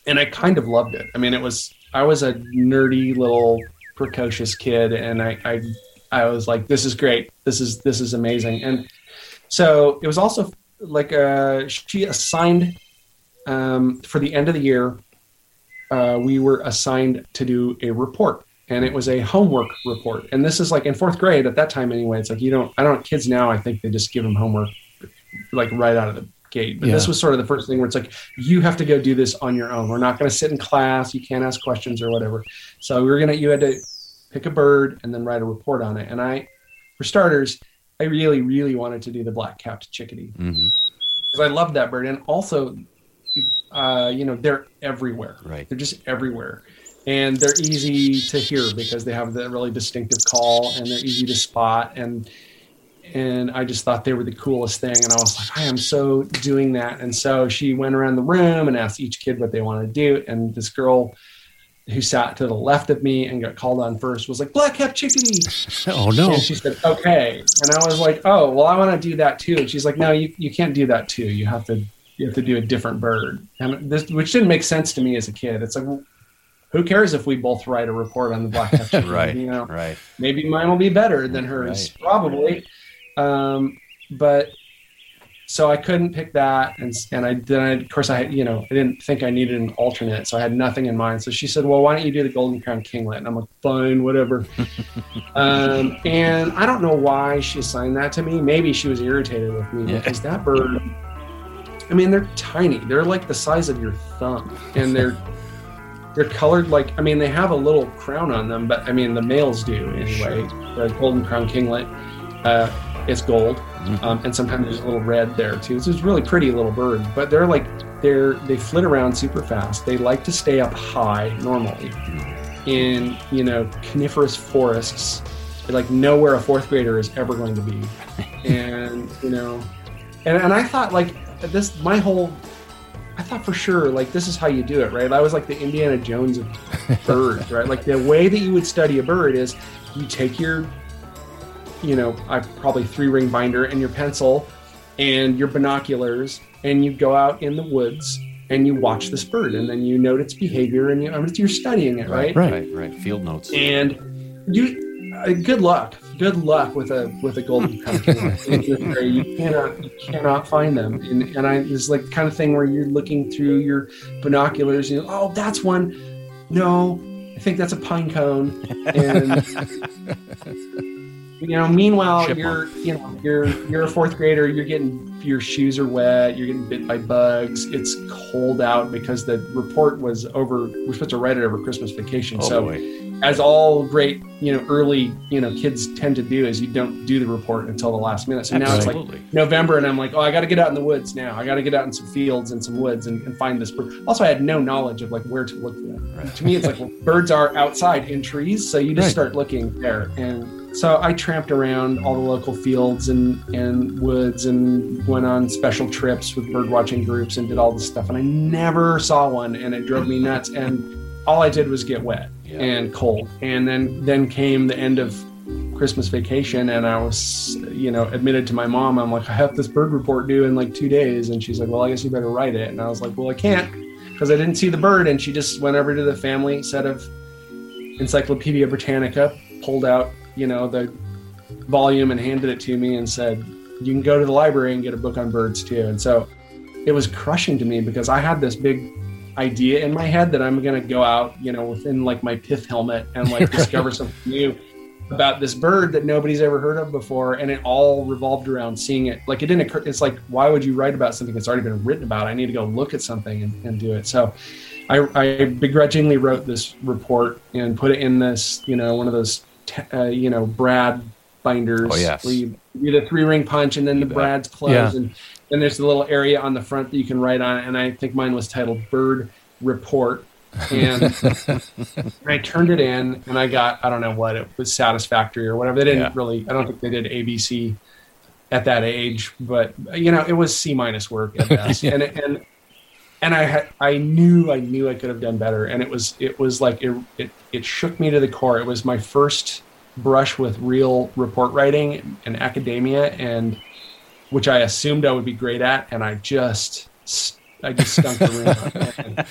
And I kind of loved it. I mean, it was, I was a nerdy little precocious kid and I, I, I was like, this is great. This is, this is amazing. And so it was also like, uh, she assigned, um, for the end of the year, uh, we were assigned to do a report. And it was a homework report. And this is like in fourth grade at that time anyway. It's like, you don't, I don't, kids now, I think they just give them homework like right out of the gate. But yeah. This was sort of the first thing where it's like, you have to go do this on your own. We're not going to sit in class. You can't ask questions or whatever. So we were going to, you had to pick a bird and then write a report on it. And I, for starters, I really, really wanted to do the black-capped chickadee. Mm-hmm. Because I loved that bird. And also, uh, you know, they're everywhere. Right. They're just everywhere. And they're easy to hear because they have the really distinctive call and they're easy to spot. And and I just thought they were the coolest thing. And I was like, I am so doing that. And so she went around the room and asked each kid what they wanted to do. And this girl who sat to the left of me and got called on first was like, black-capped chickadee. Oh, no. And she said, okay. And I was like, oh, well, I want to do that too. And she's like, no, you, you can't do that too. You have to you have to do a different bird. And this, which didn't make sense to me as a kid. It's like, who cares if we both write a report on the black-capped chickadee? Right, you know? Right. Maybe mine will be better than hers, right, probably. Right. Um, but So I couldn't pick that. And and I then, I, of course, I you know, I didn't think I needed an alternate, so I had nothing in mind. So she said, well, why don't you do the Golden Crown Kinglet? And I'm like, fine, whatever. um, and I don't know why she assigned that to me. Maybe she was irritated with me yeah. because that bird, I mean, they're tiny. They're like the size of your thumb. And they're they're colored like, I mean, they have a little crown on them, but I mean, the males do anyway. The Golden Crown Kinglet, uh, it's gold. Um, and sometimes there's a little red there too. It's a really pretty little bird, but they're like, they're, they flit around super fast. They like to stay up high normally in, you know, coniferous forests. They like know where a fourth grader is ever going to be. And, you know, and, and I thought like this, my whole, I thought for sure, like, this is how you do it, right? I was like the Indiana Jones of birds, right? Like the way that you would study a bird is you take your, you know, I probably three ring binder and your pencil and your binoculars, and you go out in the woods and you watch this bird, and then you note its behavior, and you, I mean, you're studying it, right? Right, right, right. Field notes. And you, uh, good luck, good luck with a with a golden kinglet. you cannot you cannot find them, and and I it's like kind of thing where you're looking through your binoculars, and you oh that's one, no, I think that's a pine cone, and. You know, meanwhile, Chipmunk. you're, you know, you're, you're a fourth grader, you're getting, your shoes are wet, you're getting bit by bugs. It's cold out because the report was over, we're supposed to write it over Christmas vacation. Oh, so boy. As all great, you know, early, you know, kids tend to do is you don't do the report until the last minute. So Absolutely. Now it's like November and I'm like, oh, I got to get out in the woods now. I got to get out in some fields and some woods and, and find this bird. Also, I had no knowledge of like where to look for them. Right. To me, it's like well, birds are outside in trees. So you just right. start looking there. And so I tramped around all the local fields and, and woods and went on special trips with bird watching groups and did all this stuff. And I never saw one, and it drove me nuts. And all I did was get wet yeah. and cold. And then, then came the end of Christmas vacation, and I was, you know, admitted to my mom. I'm like, I have this bird report due in like two days. And she's like, well, I guess you better write it. And I was like, well, I can't because I didn't see the bird. And she just went over to the family set of Encyclopedia Britannica, pulled out, you know, the volume and handed it to me and said, you can go to the library and get a book on birds too. And so it was crushing to me because I had this big idea in my head that I'm going to go out, you know, within like my pith helmet and like discover something new about this bird that nobody's ever heard of before. And it all revolved around seeing it. Like it didn't occur. It's like, why would you write about something that's already been written about? I need to go look at something and, and do it. So I, I begrudgingly wrote this report and put it in this, you know, one of those Uh, you know, Brad binders. Oh, yes. Where you do the three ring punch and then the Brad's close. Yeah. And then there's the little area on the front that you can write on. And I think mine was titled Bird Report. And, and I turned it in and I got, I don't know what, it was satisfactory or whatever. They didn't yeah. really, I don't think they did A B C at that age, but you know, it was C minus work at best. yeah. And, and, and I had, I knew, I knew I could have done better. And it was, it was like, it, it, it shook me to the core. It was my first brush with real report writing and academia, and which I assumed I would be great at. And I just, I just stunk the room. And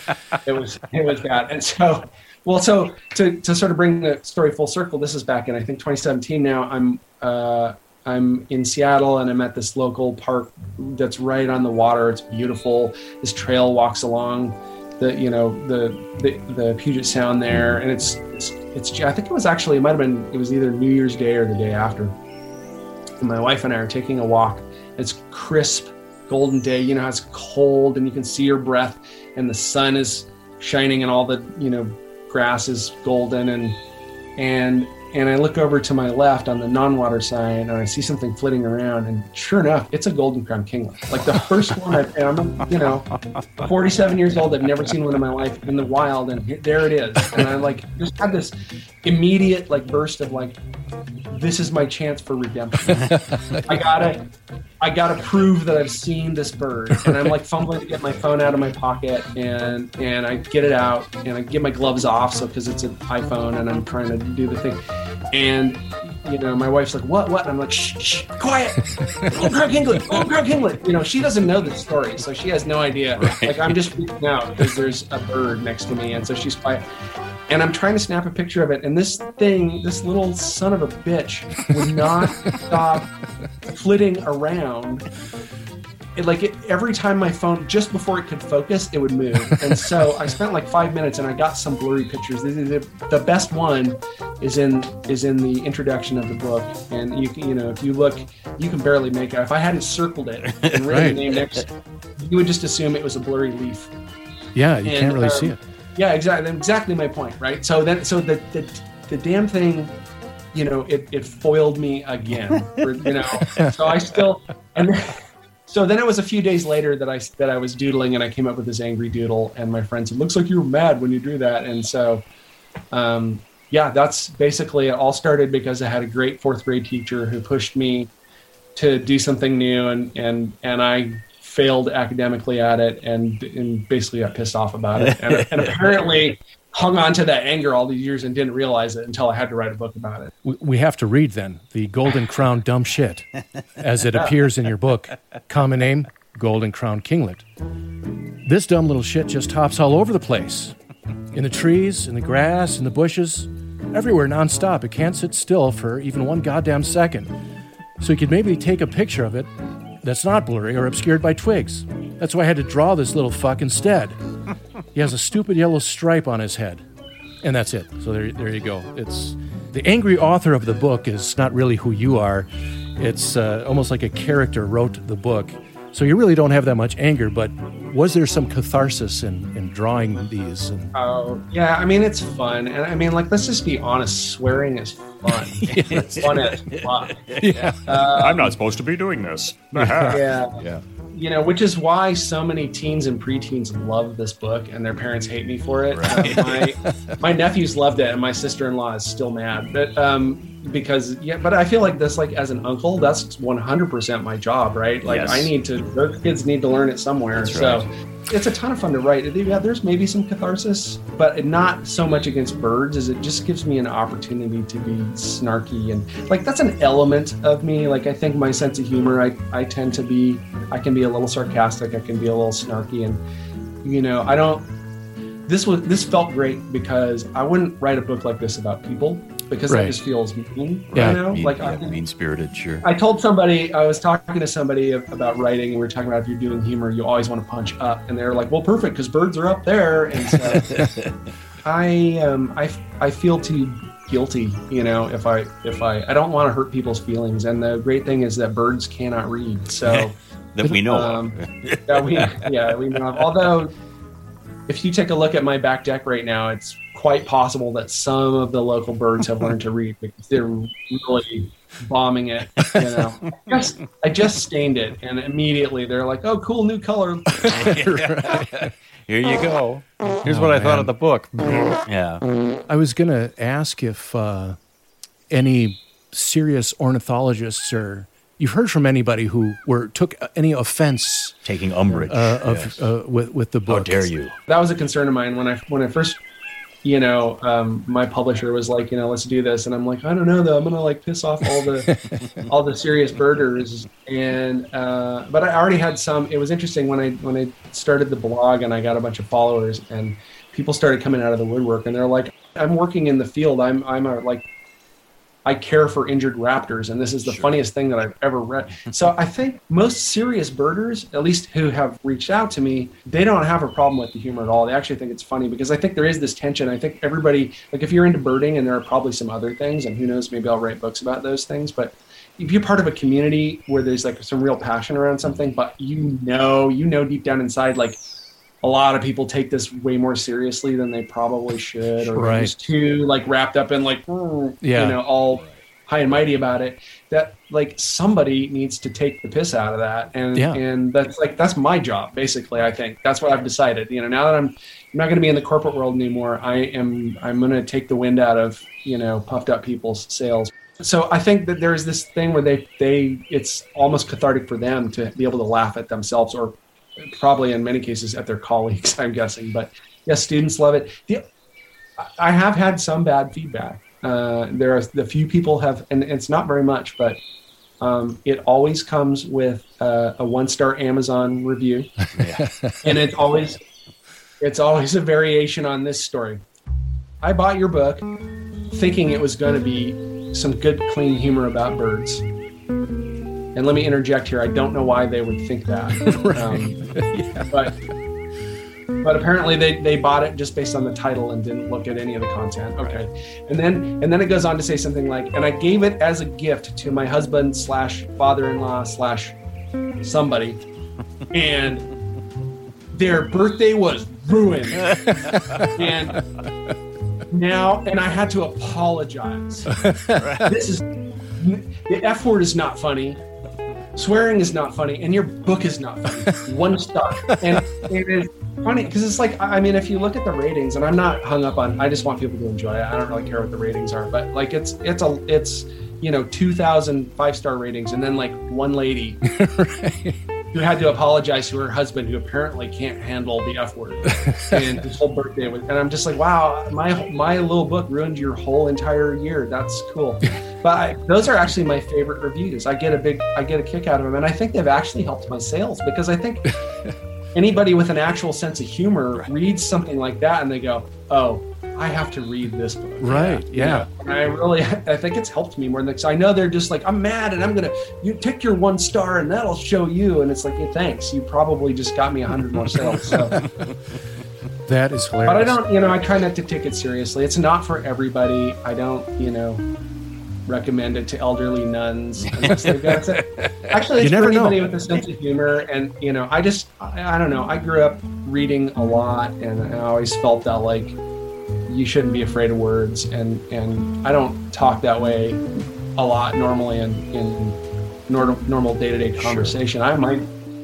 it was, it was bad. And so, well, so to, to sort of bring the story full circle, this is back in, I think twenty seventeen now. I'm, uh, I'm in Seattle and I'm at this local park that's right on the water. It's beautiful. This trail walks along the, you know, the, the, the Puget Sound there. And it's, it's, it's, I think it was actually, it might've been, it was either New Year's Day or the day after. And my wife and I are taking a walk. It's crisp, golden day, you know, it's cold and you can see your breath and the sun is shining and all the, you know, grass is golden and, and, And I look over to my left on the non-water side and I see something flitting around, and sure enough, it's a golden crown kinglet. Like the first one I've, and I'm, you know, forty-seven years old, I've never seen one in my life in the wild, and here, there it is. And I like just had this immediate like burst of like, this is my chance for redemption. I gotta, I gotta prove that I've seen this bird. And I'm like fumbling to get my phone out of my pocket, and, and I get it out and I get my gloves off. So, cause it's an iPhone and I'm trying to do the thing. And, you know, my wife's like, what, what? And I'm like, shh, shh, quiet. Golden Crown Kinglet, Golden Crown Kinglet. You know, she doesn't know the story, so she has no idea. Right. Like, I'm just freaking out because there's a bird next to me, and so she's quiet. And I'm trying to snap a picture of it, and this thing, this little son of a bitch, would not stop flitting around It, like it, every time my phone, just before it could focus, it would move. And so I spent like five minutes and I got some blurry pictures. The, the, the best one is in is in the introduction of the book. And you can, you know, if you look, you can barely make it. If I hadn't circled it and written right. the name next, you would just assume it was a blurry leaf. Yeah, you and, can't really um, see it. Yeah, exactly. Exactly my point, right? So that, so the the, the damn thing, you know, it, it foiled me again. For, you know, so I still and. So then it was a few days later that I that I was doodling and I came up with this angry doodle, and my friend said, "Looks like you were mad when you drew that." And so, um, yeah, that's basically it. All started because I had a great fourth grade teacher who pushed me to do something new, and and, and I failed academically at it, and and basically got pissed off about it, and, and apparently hung on to that anger all these years and didn't realize it until I had to write a book about it. We have to read then the Golden Crown Dumb Shit, as it appears in your book. Common name, Golden Crown Kinglet. This dumb little shit just hops all over the place. In the trees, in the grass, in the bushes, everywhere nonstop. It can't sit still for even one goddamn second. So you could maybe take a picture of it that's not blurry or obscured by twigs. That's why I had to draw this little fuck instead. He has a stupid yellow stripe on his head. And that's it. So there there you go. It's the angry author of the book is not really who you are. It's uh, almost like a character wrote the book. So you really don't have that much anger, but was there some catharsis in, in drawing these? And... Oh, yeah. I mean, it's fun. And I mean, like, let's just be honest. Swearing is fun. It's fun as fuck. Yeah. Um, I'm not supposed to be doing this. yeah. Yeah. You know, which is why so many teens and preteens love this book, and their parents hate me for it. Right. Uh, my, my nephews loved it, and my sister-in-law is still mad. But um, because yeah, but I feel like this, like as an uncle, that's one hundred percent my job, right? Like yes. I need to. Those kids need to learn it somewhere. That's so right. It's a ton of fun to write. Yeah, there's maybe some catharsis, but not so much against birds as it just gives me an opportunity to be snarky, and like that's an element of me. Like I think my sense of humor, I I tend to be. I can be a little sarcastic. I can be a little snarky, and you know, I don't. This was this felt great because I wouldn't write a book like this about people because right. that just feels mean. Yeah, you know? mean, like yeah, mean spirited. Sure. I told somebody I was talking to somebody about writing, and we were talking about if you're doing humor, you always want to punch up, and they're like, "Well, perfect, because birds are up there." And so I um I I feel too guilty, you know, if I if I I don't want to hurt people's feelings, and the great thing is that birds cannot read, so. That we know um, of. that we, yeah, we know of. Although, if you take a look at my back deck right now, it's quite possible that some of the local birds have learned to read because they're really bombing it. You know, I just, I just stained it, and immediately they're like, "Oh, cool, new color." Right. Here you go. Here's oh, what I man. thought of the book. Yeah, I was gonna ask if uh, any serious ornithologists or. You've heard from anybody who were took any offense, taking umbrage uh, of yes. uh, with with the book. How dare you? That was a concern of mine when I when I first, you know, um, my publisher was like, you know, let's do this, and I'm like, I don't know though, I'm gonna like piss off all the all the serious birders, and uh, but I already had some. It was interesting when I when I started the blog and I got a bunch of followers and people started coming out of the woodwork and they're like, I'm working in the field. I'm I'm a like. I care for injured raptors, and this is the sure. funniest thing that I've ever read. So I think most serious birders, at least who have reached out to me, they don't have a problem with the humor at all. They actually think it's funny because I think there is this tension. I think everybody, like if you're into birding, and there are probably some other things, and who knows, maybe I'll write books about those things, but if you're part of a community where there's like some real passion around something, but you know, you know deep down inside, like a lot of people take this way more seriously than they probably should, or right. just too like wrapped up in like, yeah. you know, all high and mighty about it. That like somebody needs to take the piss out of that, and yeah. and that's like that's my job basically. I think that's what I've decided. You know, now that I'm, I'm not going to be in the corporate world anymore. I am. I'm going to take the wind out of you know puffed up people's sails. So I think that there is this thing where they they it's almost cathartic for them to be able to laugh at themselves or. Probably in many cases at their colleagues, I'm guessing. But yes, students love it. The, I have had some bad feedback. Uh, there are the few people have, and it's not very much, but um, it always comes with uh, a one-star Amazon review, yeah. and it's always it's always a variation on this story. I bought your book thinking it was going to be some good, clean humor about birds. And let me interject here, I don't know why they would think that. Right. um, yeah. But but apparently they, they bought it just based on the title and didn't look at any of the content. Okay. Right. And then and then it goes on to say something like, and I gave it as a gift to my husband slash father-in-law slash somebody. And their birthday was ruined. And now, and I had to apologize. This is, the F word is not funny. Swearing is not funny. And your book is not funny. One star. And it is funny because it's like, I mean, if you look at the ratings, and I'm not hung up on, I just want people to enjoy it. I don't really care what the ratings are, but like it's, it's a, it's, you know, two thousand five-star ratings. And then like one lady. Right. Who had to apologize to her husband, who apparently can't handle the F word, and his whole birthday was, and I'm just like, wow, my my little book ruined your whole entire year. That's cool. But I, those are actually my favorite reviews. I get a big, I get a kick out of them, and I think they've actually helped my sales, because I think anybody with an actual sense of humor reads something like that and they go, oh, I have to read this book. Right. Yeah. yeah. And I really, I think it's helped me more than, because I know they're just like, I'm mad and I'm going to, you take your one star and that'll show you. And it's like, hey, thanks. You probably just got me a hundred more sales. So. That is hilarious. But I don't, you know, I try not to take it seriously. It's not for everybody. I don't, you know, recommend it to elderly nuns. Unless they've got it. Actually, it's for anybody with a sense of humor. And, you know, I just, I, I don't know. I grew up reading a lot, and I always felt that like, you shouldn't be afraid of words, and, and I don't talk that way a lot normally in, in normal normal day-to-day conversation. Sure. I might,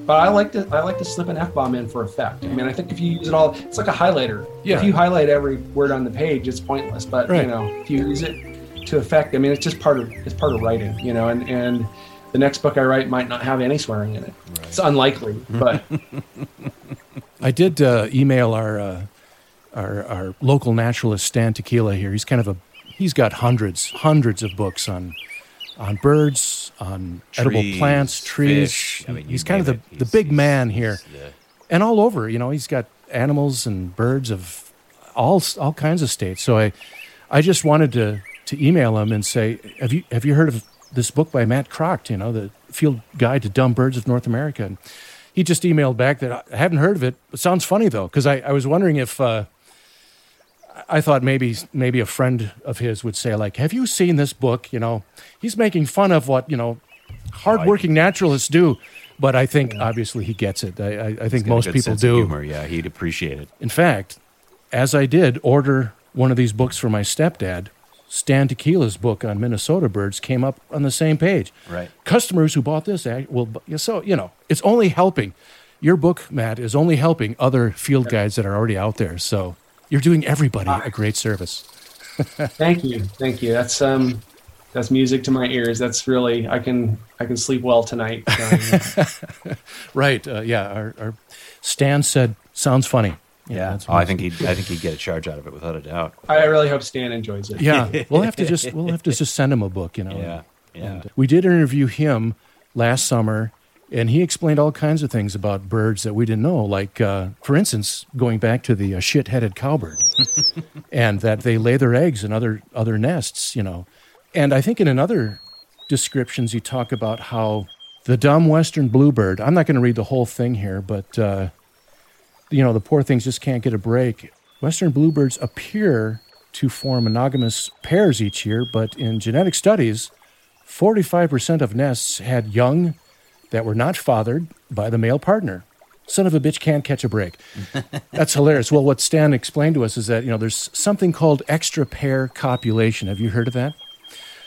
but I like to I like to slip an F-bomb in for effect. I mean, I think if you use it all, it's like a highlighter. Yeah. If you highlight every word on the page, it's pointless. But right. you know, if you use it to effect, I mean, it's just part of it's part of writing. You know, and, and the next book I write might not have any swearing in it. Right. It's unlikely, but I did uh, email our. Uh... Our, our local naturalist Stan Tekiela here. He's kind of a he's got hundreds hundreds of books on on birds, on trees, edible plants, trees. Fish. I mean, he's kind of the, he's, the big man here, yeah. And all over. You know, he's got animals and birds of all all kinds of states. So I I just wanted to to email him and say, have you have you heard of this book by Matt Kracht? You know, the Field Guide to Dumb Birds of North America. And he just emailed back that I haven't heard of it. It sounds funny though, because I, I was wondering if. Uh, I thought maybe maybe a friend of his would say, like, have you seen this book? You know, he's making fun of what, you know, hardworking naturalists do. But I think, yeah. obviously, he gets it. I, I, I think most people do. Humor. Yeah, he'd appreciate it. In fact, as I did order one of these books for my stepdad, Stan Tekiela's book on Minnesota birds came up on the same page. Right. Customers who bought this, will so, you know, it's only helping. Your book, Matt, is only helping other field guides that are already out there, so... You're doing everybody a great service. Thank you, thank you. That's um, that's music to my ears. That's really I can I can sleep well tonight. Right? Uh, yeah. Our, our Stan said, "Sounds funny." Yeah. yeah that's oh, I think he I think he'd get a charge out of it without a doubt. I really hope Stan enjoys it. Yeah. We'll have to just we'll have to just send him a book, you know. Yeah. Yeah. And we did interview him last summer. And he explained all kinds of things about birds that we didn't know, like, uh, for instance, going back to the uh, shit-headed cowbird, and that they lay their eggs in other other nests, you know. And I think in another descriptions, you talk about how the dumb western bluebird, I'm not going to read the whole thing here, but, uh, you know, the poor things just can't get a break. Western bluebirds appear to form monogamous pairs each year, but in genetic studies, forty-five percent of nests had young that were not fathered by the male partner. Son of a bitch can't catch a break. That's hilarious. Well, what Stan explained to us is that, you know, there's something called extra pair copulation. Have you heard of that?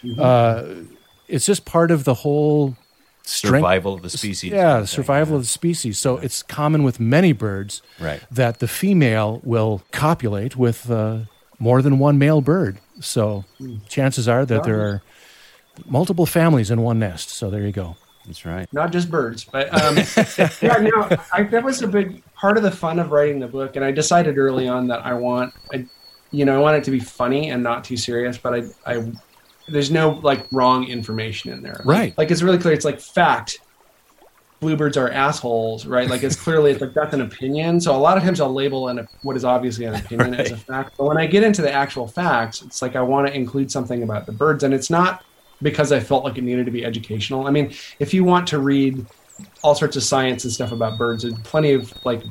Mm-hmm. Uh, it's just part of the whole... Strength, survival of the species. Yeah, the survival yeah. of the species. So yeah. It's common with many birds right. that the female will copulate with uh, more than one male bird. So mm. chances are that there are multiple families in one nest. So there you go. That's right. Not just birds, but um, yeah. No, I, that was a big part of the fun of writing the book, and I decided early on that I want, I, you know, I want it to be funny and not too serious. But I, I, there's no like wrong information in there, right? Like it's really clear. It's like fact. Bluebirds are assholes, right? Like it's clearly it's like that's an opinion. So a lot of times I'll label an what is obviously an opinion right. as a fact. But when I get into the actual facts, it's like I want to include something about the birds, and it's not. because I felt like it needed to be educational. I mean, if you want to read all sorts of science and stuff about birds, there's plenty of like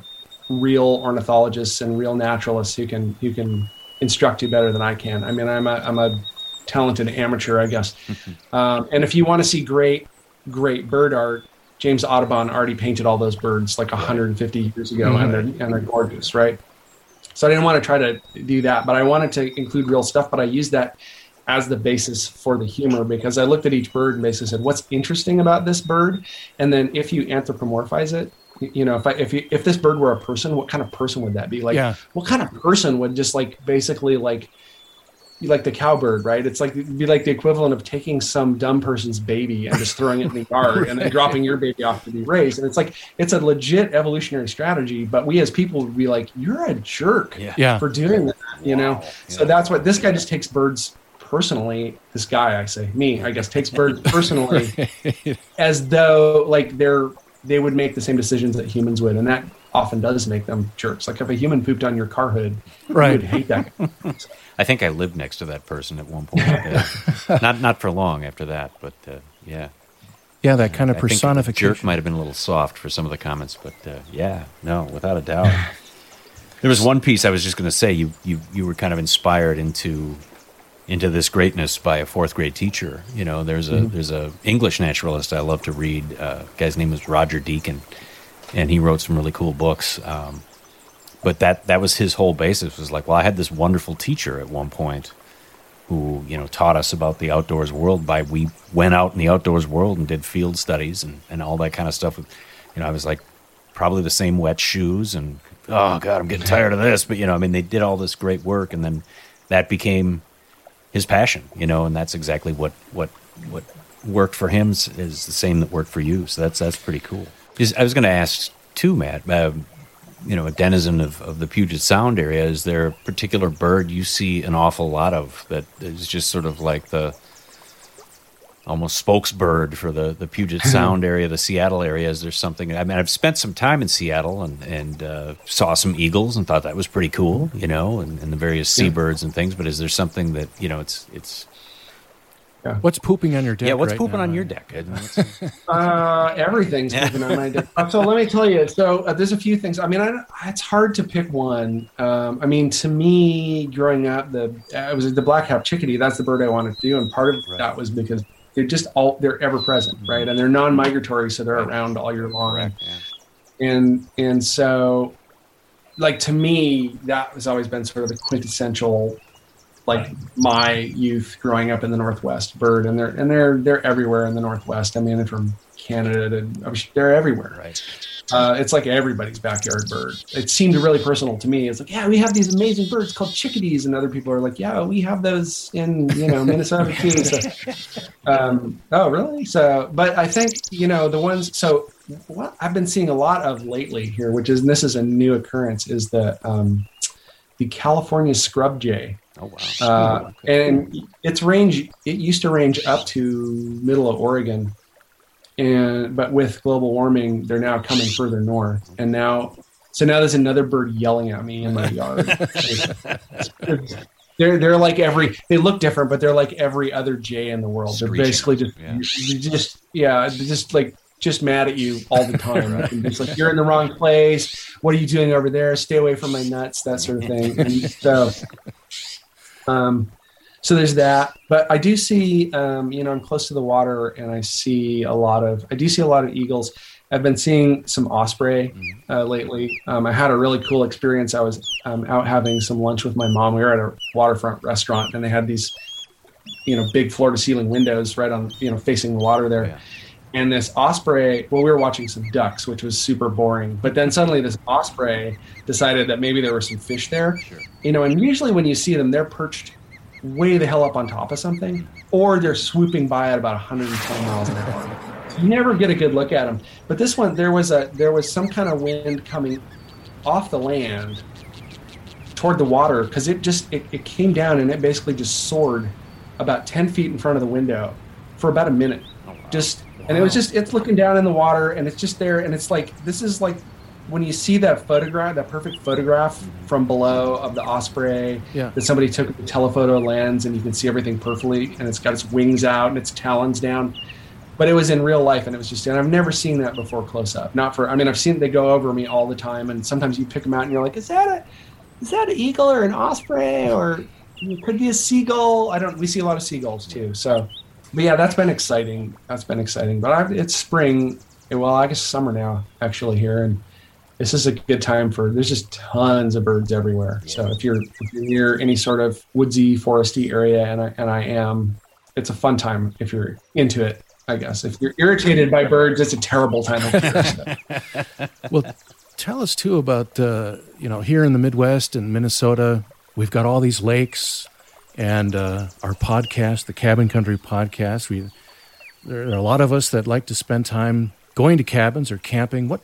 real ornithologists and real naturalists who can who can instruct you better than I can. I mean, I'm a I'm a talented amateur, I guess. Mm-hmm. Um, and if you want to see great great bird art, James Audubon already painted all those birds like one hundred fifty years ago, mm-hmm. and they're and they're gorgeous, right? So I didn't want to try to do that, but I wanted to include real stuff. But I used that as the basis for the humor, because I looked at each bird and basically said, what's interesting about this bird? And then if you anthropomorphize it, you know, if I, if you, if this bird were a person, what kind of person would that be? Like, yeah. what kind of person would just like, basically like, like the cowbird, right? It's like, it'd be like the equivalent of taking some dumb person's baby and just throwing it in the yard right. and then dropping your baby off to be raised. And it's like, it's a legit evolutionary strategy, but we as people would be like, you're a jerk yeah. for doing that, you wow. know? Yeah. So that's what this guy just takes birds personally, this guy, I say, me, I guess, takes birds personally as though like they're, they would make the same decisions that humans would. And that often does make them jerks. Like if a human pooped on your car hood, right. you would hate that. So. I think I lived next to that person at one point. uh, not not for long after that, but uh, yeah. Yeah, that kind of I personification. Think jerk might have been a little soft for some of the comments, but uh, yeah, no, without a doubt. There was one piece I was just going to say, you, you you were kind of inspired into... into this greatness by a fourth grade teacher. You know, there's a mm-hmm. there's a English naturalist I love to read. Uh, guy's name was Roger Deacon, and he wrote some really cool books. Um, but that that was his whole basis, was like, well, I had this wonderful teacher at one point who, you know, taught us about the outdoors world by, we went out in the outdoors world and did field studies and, and all that kind of stuff. You know, I was like, probably the same wet shoes and, oh, God, I'm getting tired of this. But, you know, I mean, they did all this great work, and then that became his passion, you know, and that's exactly what, what what worked for him is the same that worked for you. So that's that's pretty cool. Is, I was going to ask too, Matt, uh, you know, a denizen of, of the Puget Sound area, is there a particular bird you see an awful lot of that is just sort of like the almost spokesbird for the, the Puget Sound area, the Seattle area? Is there something? I mean, I've spent some time in Seattle and, and uh, saw some eagles and thought that was pretty cool, you know, and, and the various seabirds yeah. and things. But is there something that, you know, it's... it's yeah. What's pooping on your deck? Yeah, what's right pooping now, on right? your deck? uh, everything's pooping on my deck. So let me tell you. So uh, there's a few things. I mean, I, it's hard to pick one. Um, I mean, to me, growing up, the it was the black-capped chickadee. That's the bird I wanted to do. And part of right. that was because... They're just all, they're ever present, right? And they're non-migratory, so they're around all year long. Correct, yeah. And and so, like, to me, that has always been sort of the quintessential, like, my youth growing up in the Northwest bird. And they're and they're they're everywhere in the Northwest. I mean, they're from Canada to, they're everywhere, right? Uh, it's like everybody's backyard bird. It seemed really personal to me. It's like, yeah, we have these amazing birds called chickadees, and other people are like, yeah, we have those in, you know, Minnesota too. So, um, oh, really? So, but I think, you know, the ones. So, what I've been seeing a lot of lately here, which is, and this is a new occurrence, is the um, the California scrub jay. Oh wow! Uh, and its range, it used to range up to middle of Oregon. And but with global warming, they're now coming further north, and now so now there's another bird yelling at me in my yard. they're they're like every they look different, but they're like every other jay in the world. They're basically just yeah. just yeah, just like just mad at you all the time. Right? It's like, you're in the wrong place. What are you doing over there? Stay away from my nuts. That sort of thing. And so, um. So there's that, but I do see, um, you know, I'm close to the water, and I see a lot of, I do see a lot of eagles. I've been seeing some osprey uh, lately. Um, I had a really cool experience. I was um, out having some lunch with my mom. We were at a waterfront restaurant, and they had these, you know, big floor-to-ceiling windows right on, you know, facing the water there. Yeah. And this osprey, well, we were watching some ducks, which was super boring. But then suddenly this osprey decided that maybe there were some fish there. Sure. You know, and usually when you see them, they're perched way the hell up on top of something, or they're swooping by at about one hundred ten miles an hour. So you never get a good look at them. But this one, there was a there was some kind of wind coming off the land toward the water, because it just it, it came down and it basically just soared about ten feet in front of the window for about a minute. Oh, wow. Just wow. And it was just it's looking down in the water, and it's just there, and it's like, this is like when you see that photograph, that perfect photograph from below of the osprey yeah. that somebody took with a telephoto lens and you can see everything perfectly and it's got its wings out and its talons down. But it was in real life, and it was just, and I've never seen that before close up. Not for, I mean, I've seen they go over me all the time, and sometimes you pick them out, and you're like, is that a, is that an eagle or an osprey, or could be a seagull? I don't. We see a lot of seagulls too. So, but yeah, that's been exciting. That's been exciting. But I've, it's spring. Well, I guess summer now actually here, and this is a good time for. There's just tons of birds everywhere. So if you're if you're near any sort of woodsy, foresty area, and I and I am, it's a fun time if you're into it. I guess if you're irritated by birds, it's a terrible time of year. So. Well, tell us too about uh, you know here in the Midwest and Minnesota, we've got all these lakes, and uh, our podcast, the Cabin Country podcast. We there are a lot of us that like to spend time going to cabins or camping. What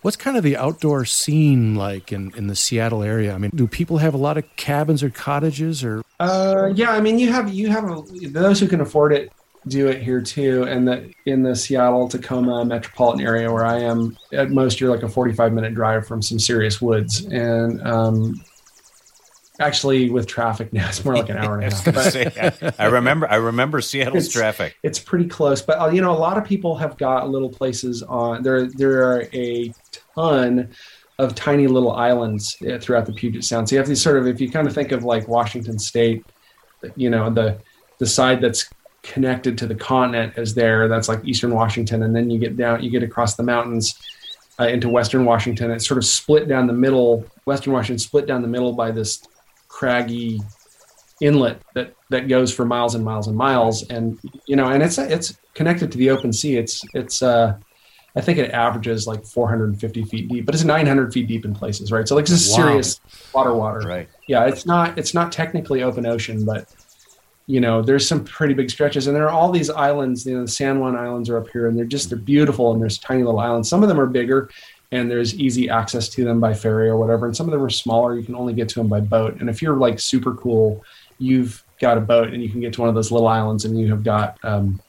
what's kind of the outdoor scene like in, in the Seattle area? I mean, do people have a lot of cabins or cottages or? Uh, yeah, I mean you have you have a, those who can afford it. Do it here too, and that in the Seattle, Tacoma metropolitan area where I am, at most you're like a forty-five minute drive from some serious woods, and um, actually with traffic now it's more like an hour and a half. But, say, I remember, I remember Seattle's it's, traffic. It's pretty close, but uh, you know, a lot of people have got little places on there. There are a ton of tiny little islands throughout the Puget Sound. So you have to sort of, if you kind of think of like Washington State, you know, the the side that's connected to the continent is there. That's like Eastern Washington. And then you get down, you get across the mountains uh, into Western Washington. It's sort of split down the middle, Western Washington split down the middle by this craggy inlet that, that goes for miles and miles and miles. And, you know, and it's, it's connected to the open sea. It's, it's, uh, I think it averages like four hundred fifty feet deep, but it's nine hundred feet deep in places. Right. So like this is wow. serious water, water. Right. Yeah. It's not, it's not technically open ocean, but you know, there's some pretty big stretches, and there are all these islands. You know, the San Juan Islands are up here, and they're just they're beautiful. And there's tiny little islands. Some of them are bigger, and there's easy access to them by ferry or whatever. And some of them are smaller. You can only get to them by boat. And if you're like super cool, you've got a boat, and you can get to one of those little islands, and you have got um,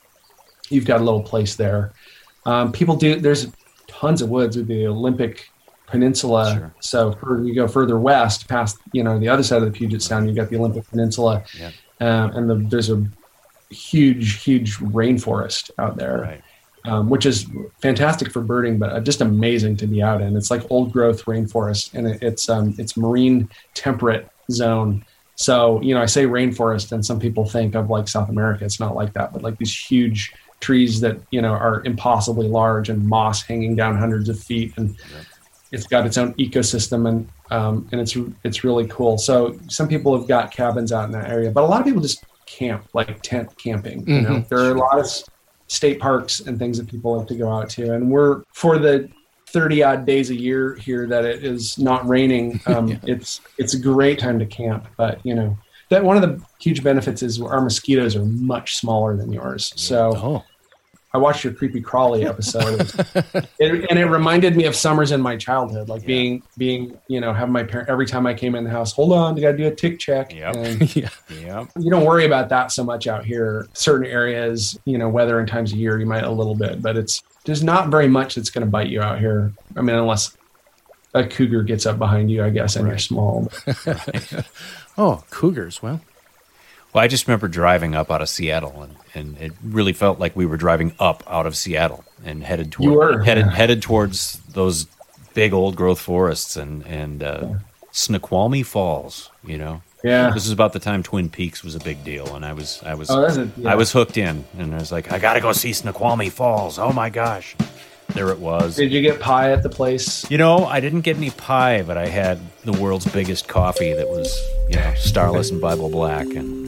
you've got a little place there. Um, people do. There's tons of woods with the Olympic Peninsula. Sure. So for, you go further west, past you know the other side of the Puget Sound, you've got the Olympic Peninsula. Yeah. Um, and the, there's a huge, huge rainforest out there, right. um, which is fantastic for birding, but just amazing to be out in. It's like old growth rainforest, and it, it's um, it's marine temperate zone. So, you know, I say rainforest, and some people think of like South America. It's not like that, but like these huge trees that, you know, are impossibly large and moss hanging down hundreds of feet. And yep. It's got its own ecosystem, and um, and it's it's really cool. So some people have got cabins out in that area, but a lot of people just camp, like tent camping. You mm-hmm. know, there are a lot of state parks and things that people like to go out to, and we're for the thirty odd days a year here that it is not raining. Um, yeah. It's it's a great time to camp, but you know that one of the huge benefits is our mosquitoes are much smaller than yours, so. Oh. I watched your Creepy Crawly episode, it, and it reminded me of summers in my childhood, like yeah. being, being, you know, having my parent every time I came in the house, hold on, you got to do a tick check. Yep. And yeah. Yep. You don't worry about that so much out here. Certain areas, you know, weather and times of year, you might a little bit, but it's, there's not very much that's going to bite you out here. I mean, unless a cougar gets up behind you, I guess, and right. you're small. Oh, cougars. Well. Well, I just remember driving up out of Seattle, and, and it really felt like we were driving up out of Seattle and headed toward you were, headed yeah. headed towards those big old growth forests and and uh, yeah. Snoqualmie Falls. You know, yeah, this is about the time Twin Peaks was a big deal, and I was I was oh, a, yeah. I was hooked in, and I was like, I gotta go see Snoqualmie Falls. Oh my gosh, there it was. Did you get pie at the place? You know, I didn't get any pie, but I had the world's biggest coffee that was you know starless and Bible black and.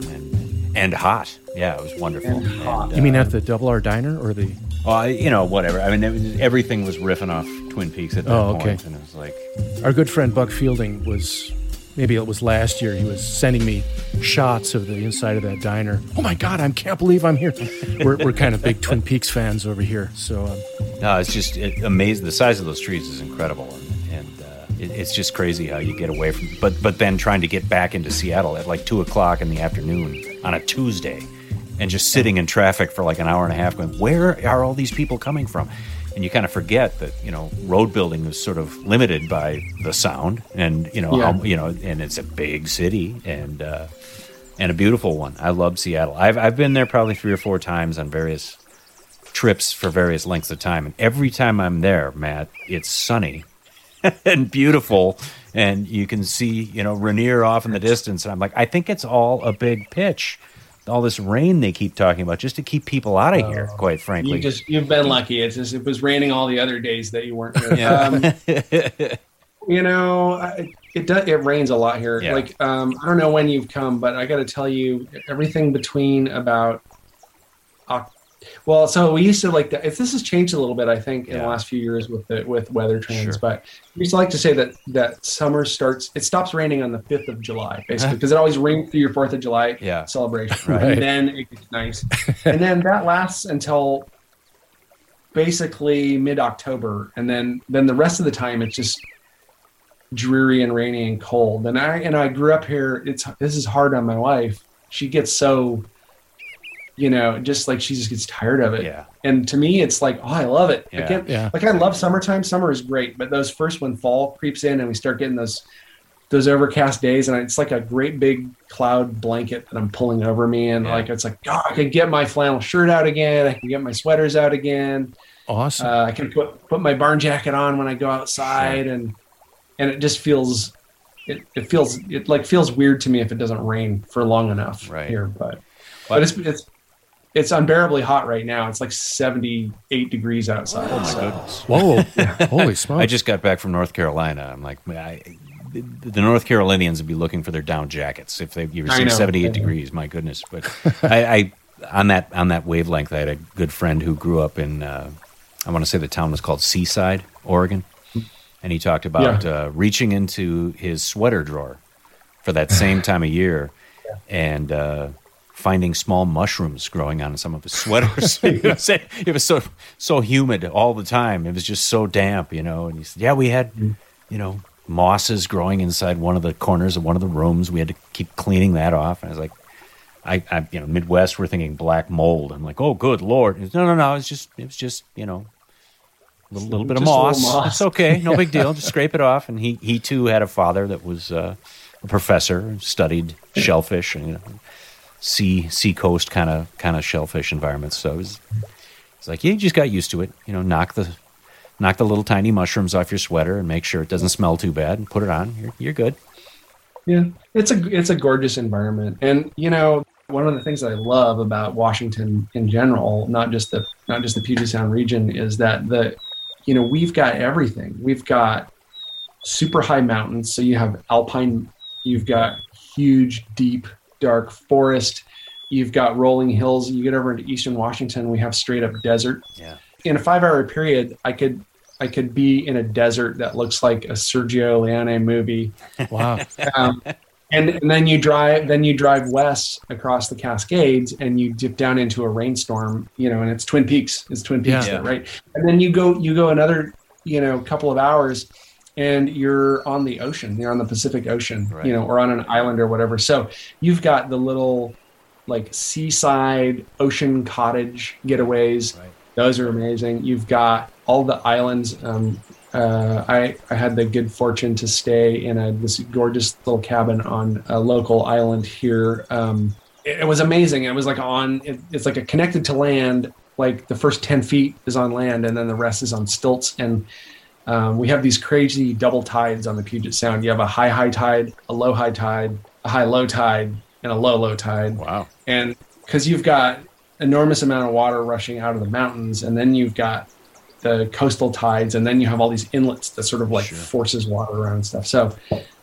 And hot. Yeah, it was wonderful. And hot. You uh, mean at the Double R Diner or the... Uh, you know, whatever. I mean, it was, everything was riffing off Twin Peaks at that oh, okay. point. And it was like... Our good friend Buck Fielding was... Maybe it was last year. He was sending me shots of the inside of that diner. Oh, my God, I can't believe I'm here. We're, we're kind of big Twin Peaks fans over here. So um... No, it's just it, amazing. The size of those trees is incredible. And, and uh, it, it's just crazy how you get away from... But, but then trying to get back into Seattle at like two o'clock in the afternoon... on a Tuesday and just sitting in traffic for like an hour and a half going, where are all these people coming from? and you kind of forget that, you know, road building is sort of limited by the sound, and you know, yeah. how, you know, and it's a big city, and uh, and a beautiful one. I love Seattle. I've I've been there probably three or four times on various trips for various lengths of time, and every time I'm there, Matt, it's sunny and beautiful, and you can see, you know, Rainier off in the distance, and I'm like, I think it's all a big pitch. All this rain they keep talking about just to keep people out of here, quite frankly. You just, you've been lucky. It's just, it was raining all the other days that you weren't here. Yeah. Um, you know, I, it does, it rains a lot here. Yeah. Like, um, I don't know when you've come, but I got to tell you, everything between about, uh, well, so we used to like that. If this has changed a little bit, I think, in yeah. the last few years with the, with weather trends, sure. but we used to like to say that, that summer starts, it stops raining on the fifth of July, basically, because it always rains through your fourth of July yeah. celebration. Right. And then it gets nice. And then that lasts until basically mid-October. And then, then the rest of the time, it's just dreary and rainy and cold. And I, and I grew up here. It's, this is hard on my wife. She gets so, you know, just like she just gets tired of it. Yeah. And to me, it's like, oh, I love it. Yeah. I can't, yeah. Like I love summertime. Summer is great. But those first, when fall creeps in and we start getting those those overcast days, and it's like a great big cloud blanket that I'm pulling over me. And yeah. like, it's like, God, oh, I can get my flannel shirt out again. I can get my sweaters out again. Awesome. Uh, I can put, put my barn jacket on when I go outside. Sure. And and it just feels, it, it feels, it like feels weird to me if it doesn't rain for long enough right. here. But, but it's, it's, It's unbearably hot right now. It's like seventy-eight degrees outside. Oh, my so. goodness. Whoa. Yeah. Holy smokes. I just got back from North Carolina. I'm like, I, the North Carolinians would be looking for their down jackets if they you receive seventy-eight degrees. My goodness. But I, I on that on that wavelength, I had a good friend who grew up in, uh, I want to say the town was called Seaside, Oregon. And he talked about yeah. uh, reaching into his sweater drawer for that same time of year. Yeah. And... Uh, finding small mushrooms growing on some of his sweaters. It was so so humid all the time. It was just so damp, you know. And he said, yeah, we had, you know, mosses growing inside one of the corners of one of the rooms. We had to keep cleaning that off. And I was like, I, I you know, Midwest, we're thinking black mold. I'm like, oh, good Lord. Was, no, no, no, it's just, it was just, you know, a little, little bit of moss. moss. It's okay, no big deal. Just scrape it off. And he, he too had a father that was uh, a professor, studied shellfish and, you know, sea sea coast kind of kind of shellfish environments. So it's it's like, yeah, you just got used to it, you know. Knock the knock the little tiny mushrooms off your sweater and make sure it doesn't smell too bad and put it on. You're, you're good. Yeah, it's a it's a gorgeous environment. And you know, one of the things that I love about Washington in general, not just the not just the Puget Sound region, is that the you know we've got everything. We've got super high mountains, so you have alpine, you've got huge deep dark forest, you've got rolling hills. You get over into eastern Washington, we have straight up desert. Yeah. In a five hour period, I could I could be in a desert that looks like a Sergio Leone movie. Wow. um, and, and then you drive then you drive west across the Cascades and you dip down into a rainstorm, you know, and it's Twin Peaks. It's Twin Peaks, yeah. though, right? And then you go you go another, you know, couple of hours and you're on the ocean, you're on the Pacific Ocean, right. you know, or on an island or whatever. So you've got the little like seaside ocean cottage getaways. Right. Those are amazing. You've got all the islands. Um, uh, I, I had the good fortune to stay in a, this gorgeous little cabin on a local island here. Um, it, it was amazing. It was like on, it, it's like a connected to land, like the first ten feet is on land and then the rest is on stilts. And Um, we have these crazy double tides on the Puget Sound. You have a high, high tide, a low, high tide, a high, low tide, and a low, low tide. Wow. And because you've got enormous amount of water rushing out of the mountains, and then you've got the coastal tides, and then you have all these inlets that sort of like sure. forces water around and stuff. So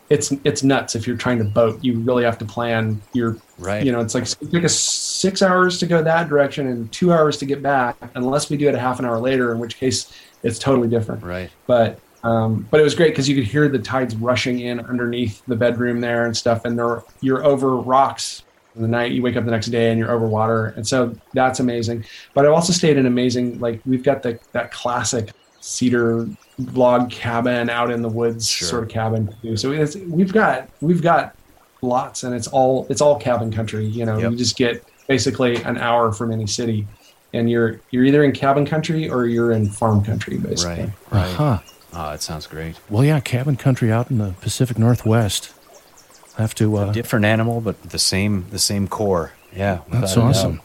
it's it's nuts. If you're trying to boat, you really have to plan your, right. you know, it's like it took us six hours to go that direction and two hours to get back, unless we do it a half an hour later, in which case it's totally different. Right. But um, but it was great because you could hear the tides rushing in underneath the bedroom there and stuff. And there, you're over rocks in the night. You wake up the next day and you're over water. And so that's amazing. But I've also stayed in amazing, like we've got the that classic cedar log cabin out in the woods sure. sort of cabin too. So it's, we've got we've got lots, and it's all it's all cabin country. You know, yep. you just get basically an hour from any city. and you're you're either in cabin country or you're in farm country, basically. Right, right. Uh-huh. Oh, that sounds great. Well, yeah, cabin country out in the Pacific Northwest. I have to uh, a different animal, but the same the same core. Yeah, that's awesome. Doubt.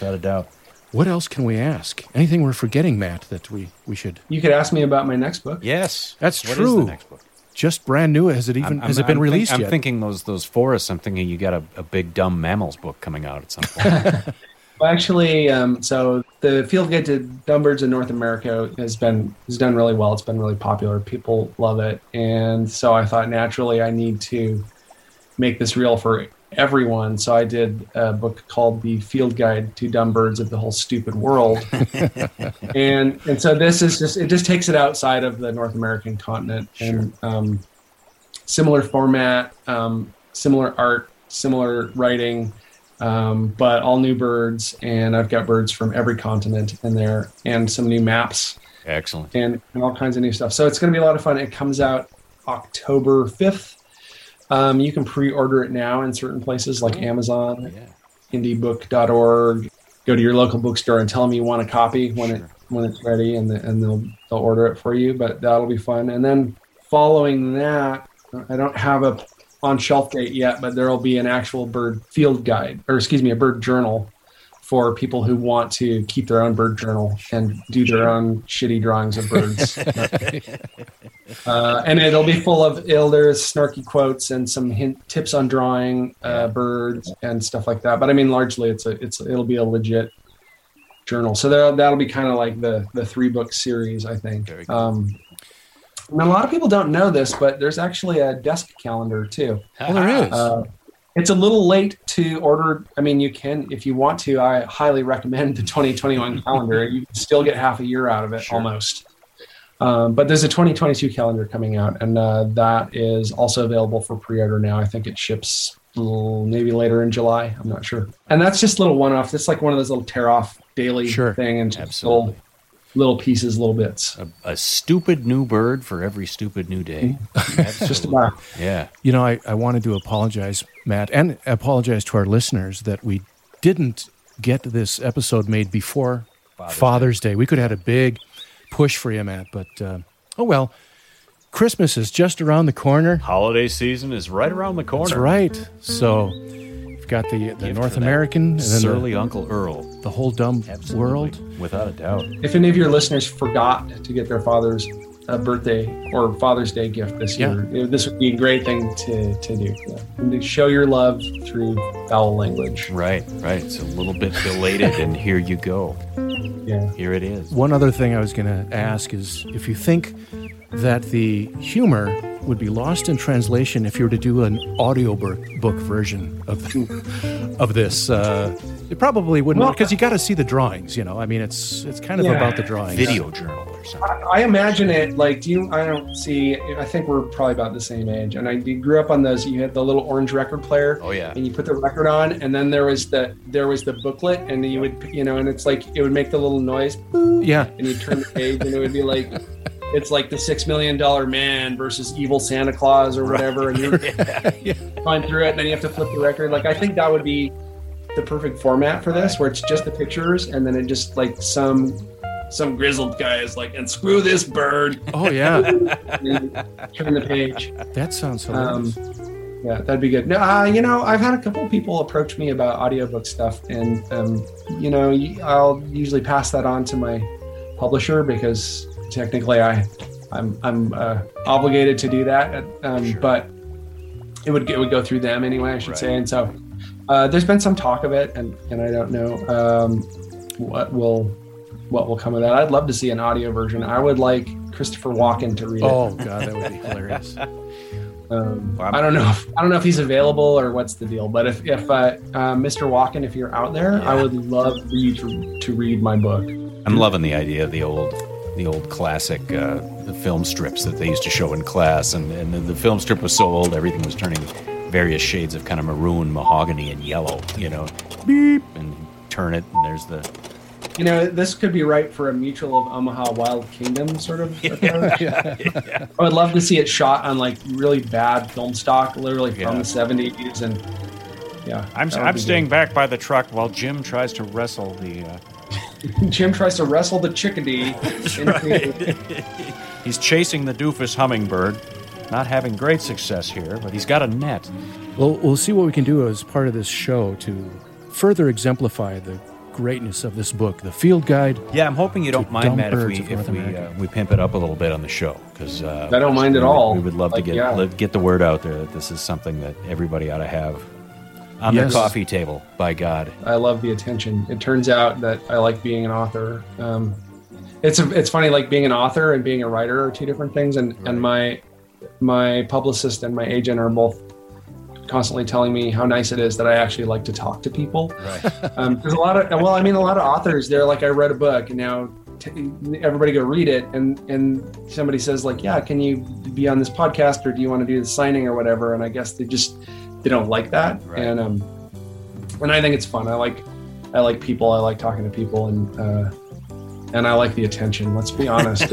Without a doubt. What else can we ask? Anything we're forgetting, Matt, that we, we should... You could ask me about my next book. Yes. That's what true. What is the next book? Just brand new. Has it even I'm, has I'm, it been I'm released think, yet? I'm thinking those those forests. I'm thinking you got a, a big dumb mammals book coming out at some point. Well, actually, um, so the Field Guide to Dumb Birds in North America has been has done really well. It's been really popular. People love it. And so I thought naturally I need to make this real for everyone. So I did a book called The Field Guide to Dumb Birds of the Whole Stupid World. and and so this is just, it just takes it outside of the North American continent. Sure. And um, similar format, um, similar art, similar writing, um, but all new birds. And I've got birds from every continent in there and some new maps. Excellent. And, and all kinds of new stuff. So it's going to be a lot of fun. It comes out October fifth. Um, you can pre-order it now in certain places like Amazon, yeah. indie book dot org. Go to your local bookstore and tell them you want a copy when sure. it when it's ready, and the, and they'll they'll order it for you. But that'll be fun. And then following that, I don't have a on-shelf date yet, but there'll be an actual bird field guide, or excuse me, a bird journal for people who want to keep their own bird journal and do their own shitty drawings of birds. uh, and it'll be full of, it'll, there's snarky quotes and some hint, tips on drawing uh, birds and stuff like that. But I mean, largely it's a, it's, it'll be a legit journal. So there, that'll be kind of like the, the three book series, I think. Um, and a lot of people don't know this, but there's actually a desk calendar too. Oh, there is. Uh, It's a little late to order. I mean, you can, if you want to, I highly recommend the twenty twenty-one calendar. You can still get half a year out of it, sure. almost. Um, but there's a twenty twenty-two calendar coming out, and uh, that is also available for pre-order now. I think it ships little, maybe later in July. I'm not sure. And that's just a little one-off. It's like one of those little tear-off daily sure. thing, and just little, little pieces, little bits. A, a stupid new bird for every stupid new day. Just about. Yeah. You know, I, I wanted to apologize, Matt, and apologize to our listeners that we didn't get this episode made before Father's, Father's Day. Day. We could have had a big push for you, Matt, but uh, oh well. Christmas is just around the corner. Holiday season is right around the corner. That's right. So you've got the, the North American and then surly the, Uncle Earl. The whole dumb Absolutely. World. Without a doubt. If any of your listeners forgot to get their father's a birthday or Father's Day gift this yeah. year, this would be a great thing to, to do. Yeah. And to show your love through foul language. Right, right. It's a little bit belated, and here you go. Yeah. Here it is. One other thing I was going to ask is if you think that the humor would be lost in translation if you were to do an audiobook book version of of this. Uh, it probably wouldn't work, well, because you got to see the drawings, you know. I mean, it's it's kind of yeah. about the drawings. Video journal or something. I, I imagine it, like, do you, I don't see, I think we're probably about the same age, and I grew up on those, you had the little orange record player. Oh, yeah. And you put the record on, and then there was the, there was the booklet, and you would, you know, and it's like, it would make the little noise. Boop, yeah. And you'd turn the page, and it would be like... It's like the six million dollars man versus evil Santa Claus or whatever. Right. And you're going yeah. through it, and then you have to flip the record. Like, I think that would be the perfect format for this, where it's just the pictures, and then it just, like, some some grizzled guy is like, and screw this bird. Oh, yeah. Turn the page. That sounds hilarious. Um, yeah, that'd be good. No, uh, you know, I've had a couple of people approach me about audiobook stuff, and, um, you know, I'll usually pass that on to my publisher because... Technically, I, I'm I'm uh, obligated to do that, um, sure. but it would it would go through them anyway, I should right. say. And so, uh, there's been some talk of it, and, and I don't know um, what will what will come of that. I'd love to see an audio version. I would like Christopher Walken to read it. Oh God, that would be hilarious. Um, well, I don't know. If, I don't know if he's available or what's the deal. But if if uh, uh, Mister Walken, if you're out there, yeah. I would love for you to to read my book. I'm loving the idea of the old. The old classic uh, the film strips that they used to show in class. And, and the, the film strip was so old, everything was turning various shades of kind of maroon, mahogany, and yellow, you know. Beep! And turn it, and there's the... You know, this could be right for a Mutual of Omaha Wild Kingdom sort of approach. Yeah, yeah, yeah. I would love to see it shot on, like, really bad film stock, literally from yeah. the seventies. And, yeah. I'm I'm staying good. Back by the truck while Jim tries to wrestle the... Uh, Jim tries to wrestle the chickadee. That's right. He's chasing the doofus hummingbird. Not having great success here, but he's got a net. Well, we'll see what we can do as part of this show to further exemplify the greatness of this book, the Field Guide. Yeah, I'm hoping you don't mind, Matt, if we if we, uh, we pimp it up a little bit on the show, because uh, I don't mind at all. We would love like, to get yeah. li- get the word out there that this is something that everybody ought to have on yes. their coffee table. By God, I love the attention. It turns out that I like being an author. Um, it's a, it's funny, like being an author and being a writer are two different things, and right. and my. My publicist and my agent are both constantly telling me how nice it is that I actually like to talk to people. Right. Um, there's a lot of, well, I mean, a lot of authors, they're like, I read a book and now t- everybody go read it. And, and somebody says like, yeah, can you be on this podcast or do you want to do the signing or whatever? And I guess they just, they don't like that. Right. And, um, and I think it's fun. I like, I like people. I like talking to people and, uh, And I like the attention, let's be honest.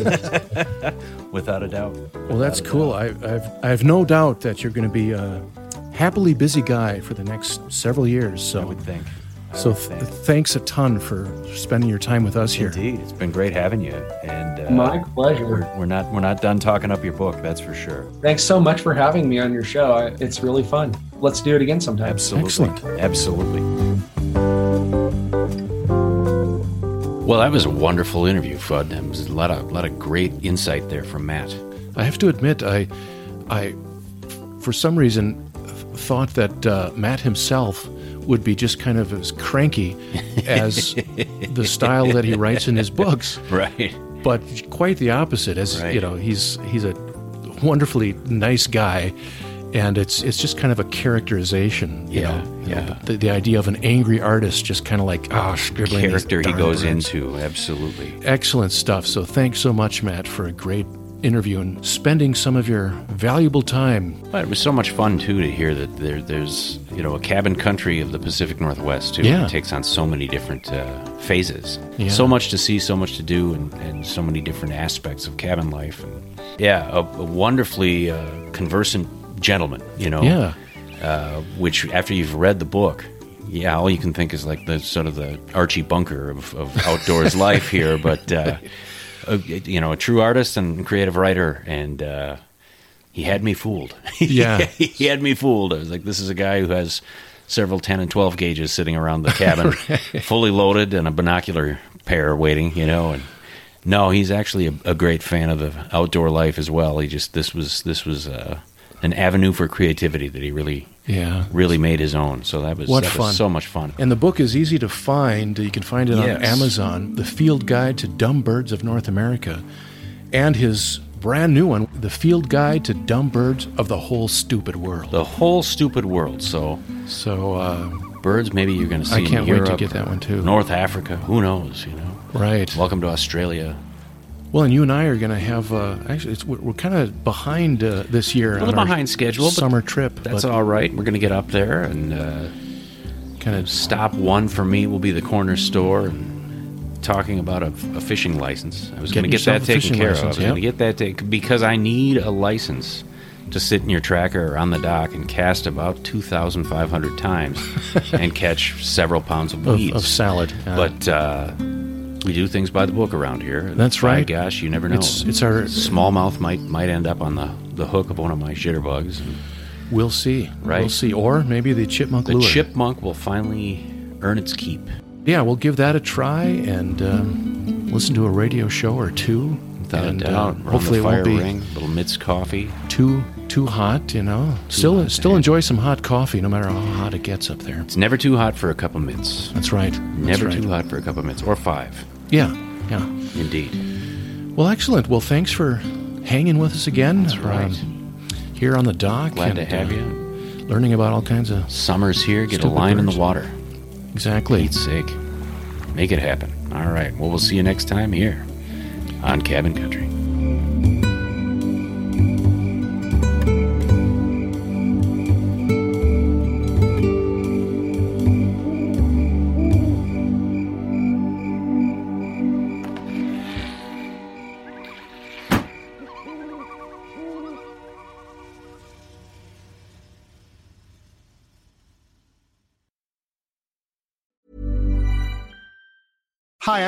Without a doubt. Without well, that's cool. I, I've I've no doubt that you're going to be a happily busy guy for the next several years. So. I would think. I so would think. Th- thanks a ton for spending your time with us here. Indeed. It's been great having you. And uh, my pleasure. We're, we're, not, we're not done talking up your book, that's for sure. Thanks so much for having me on your show. I, it's really fun. Let's do it again sometime. Absolutely. Excellent. Absolutely. Well, that was a wonderful interview, Fudd. There was a lot of, lot of great insight there from Matt. I have to admit, I, I, for some reason, thought that uh, Matt himself would be just kind of as cranky as the style that he writes in his books. Right. But quite the opposite. As right. you know, he's he's a wonderfully nice guy, and it's it's just kind of a characterization. You yeah. know? Yeah, the, the idea of an angry artist just kind of like, ah, oh, scribbling. The character he goes words. into, absolutely. Excellent stuff. So thanks so much, Matt, for a great interview and spending some of your valuable time. Well, it was so much fun, too, to hear that there, there's, you know, a cabin country of the Pacific Northwest, too. Yeah. It takes on so many different uh, phases. Yeah. So much to see, so much to do, and, and so many different aspects of cabin life. And, yeah, a, a wonderfully uh, conversant gentleman, you know. Yeah. Uh, which, after you've read the book, yeah, all you can think is like the sort of the Archie Bunker of, of outdoors life here. But uh, a, you know, a true artist and creative writer, and uh, he had me fooled. Yeah, he had me fooled. I was like, this is a guy who has several ten and twelve gauges sitting around the cabin, right. fully loaded, and a binocular pair waiting. You know, and no, he's actually a, a great fan of the outdoor life as well. He just this was this was. Uh, an avenue for creativity that he really yeah. really made his own. So that was, that was so much fun. And the book is easy to find. You can find it yes. on Amazon, The Field Guide to Dumb Birds of North America, and his brand new one, The Field Guide to Dumb Birds of the Whole Stupid World. The Whole Stupid World. So, so uh, birds maybe you're going to see in Europe. I can't wait to get that one too. North Africa, who knows, you know. Right. Welcome to Australia. Well, and you and I are going to have, uh, actually, it's, we're, we're kind of behind uh, this year. A little on behind schedule. Summer trip. That's all right. We're going to get up there and uh, kind of stop one for me will be the corner store and talking about a, a fishing license. I was going to get that taken care of. I was going to get that taken because I need a license to sit in your tracker or on the dock and cast about two thousand five hundred times and catch several pounds of weeds. Of, of salad. Uh, but, uh, we do things by the book around here. That's right. My gosh, you never know. It's, it's our smallmouth might might end up on the, the hook of one of my shitterbugs. And, we'll see. Right. We'll see. Or maybe the chipmunk the lure. The chipmunk will finally earn its keep. Yeah, we'll give that a try and um, listen to a radio show or two. Without and, a doubt. Uh, hopefully, the fire it won't ring, be little Mitts coffee. Too too hot, you know. Too still hot still enjoy some hot coffee, no matter how hot it gets up there. It's never too hot for a cup of Mitts. That's right. Never That's right. too hot for a cup of Mitts or five. Yeah, yeah. Indeed. Well, excellent. Well, thanks for hanging with us again. That's right. Um, here on the dock. Glad and, to have uh, you. Learning about all kinds of... Summer's here. Get a line birds. in the water. Exactly. For Pete's sake. Make it happen. All right. Well, we'll see you next time here on Cabin Country. Hi,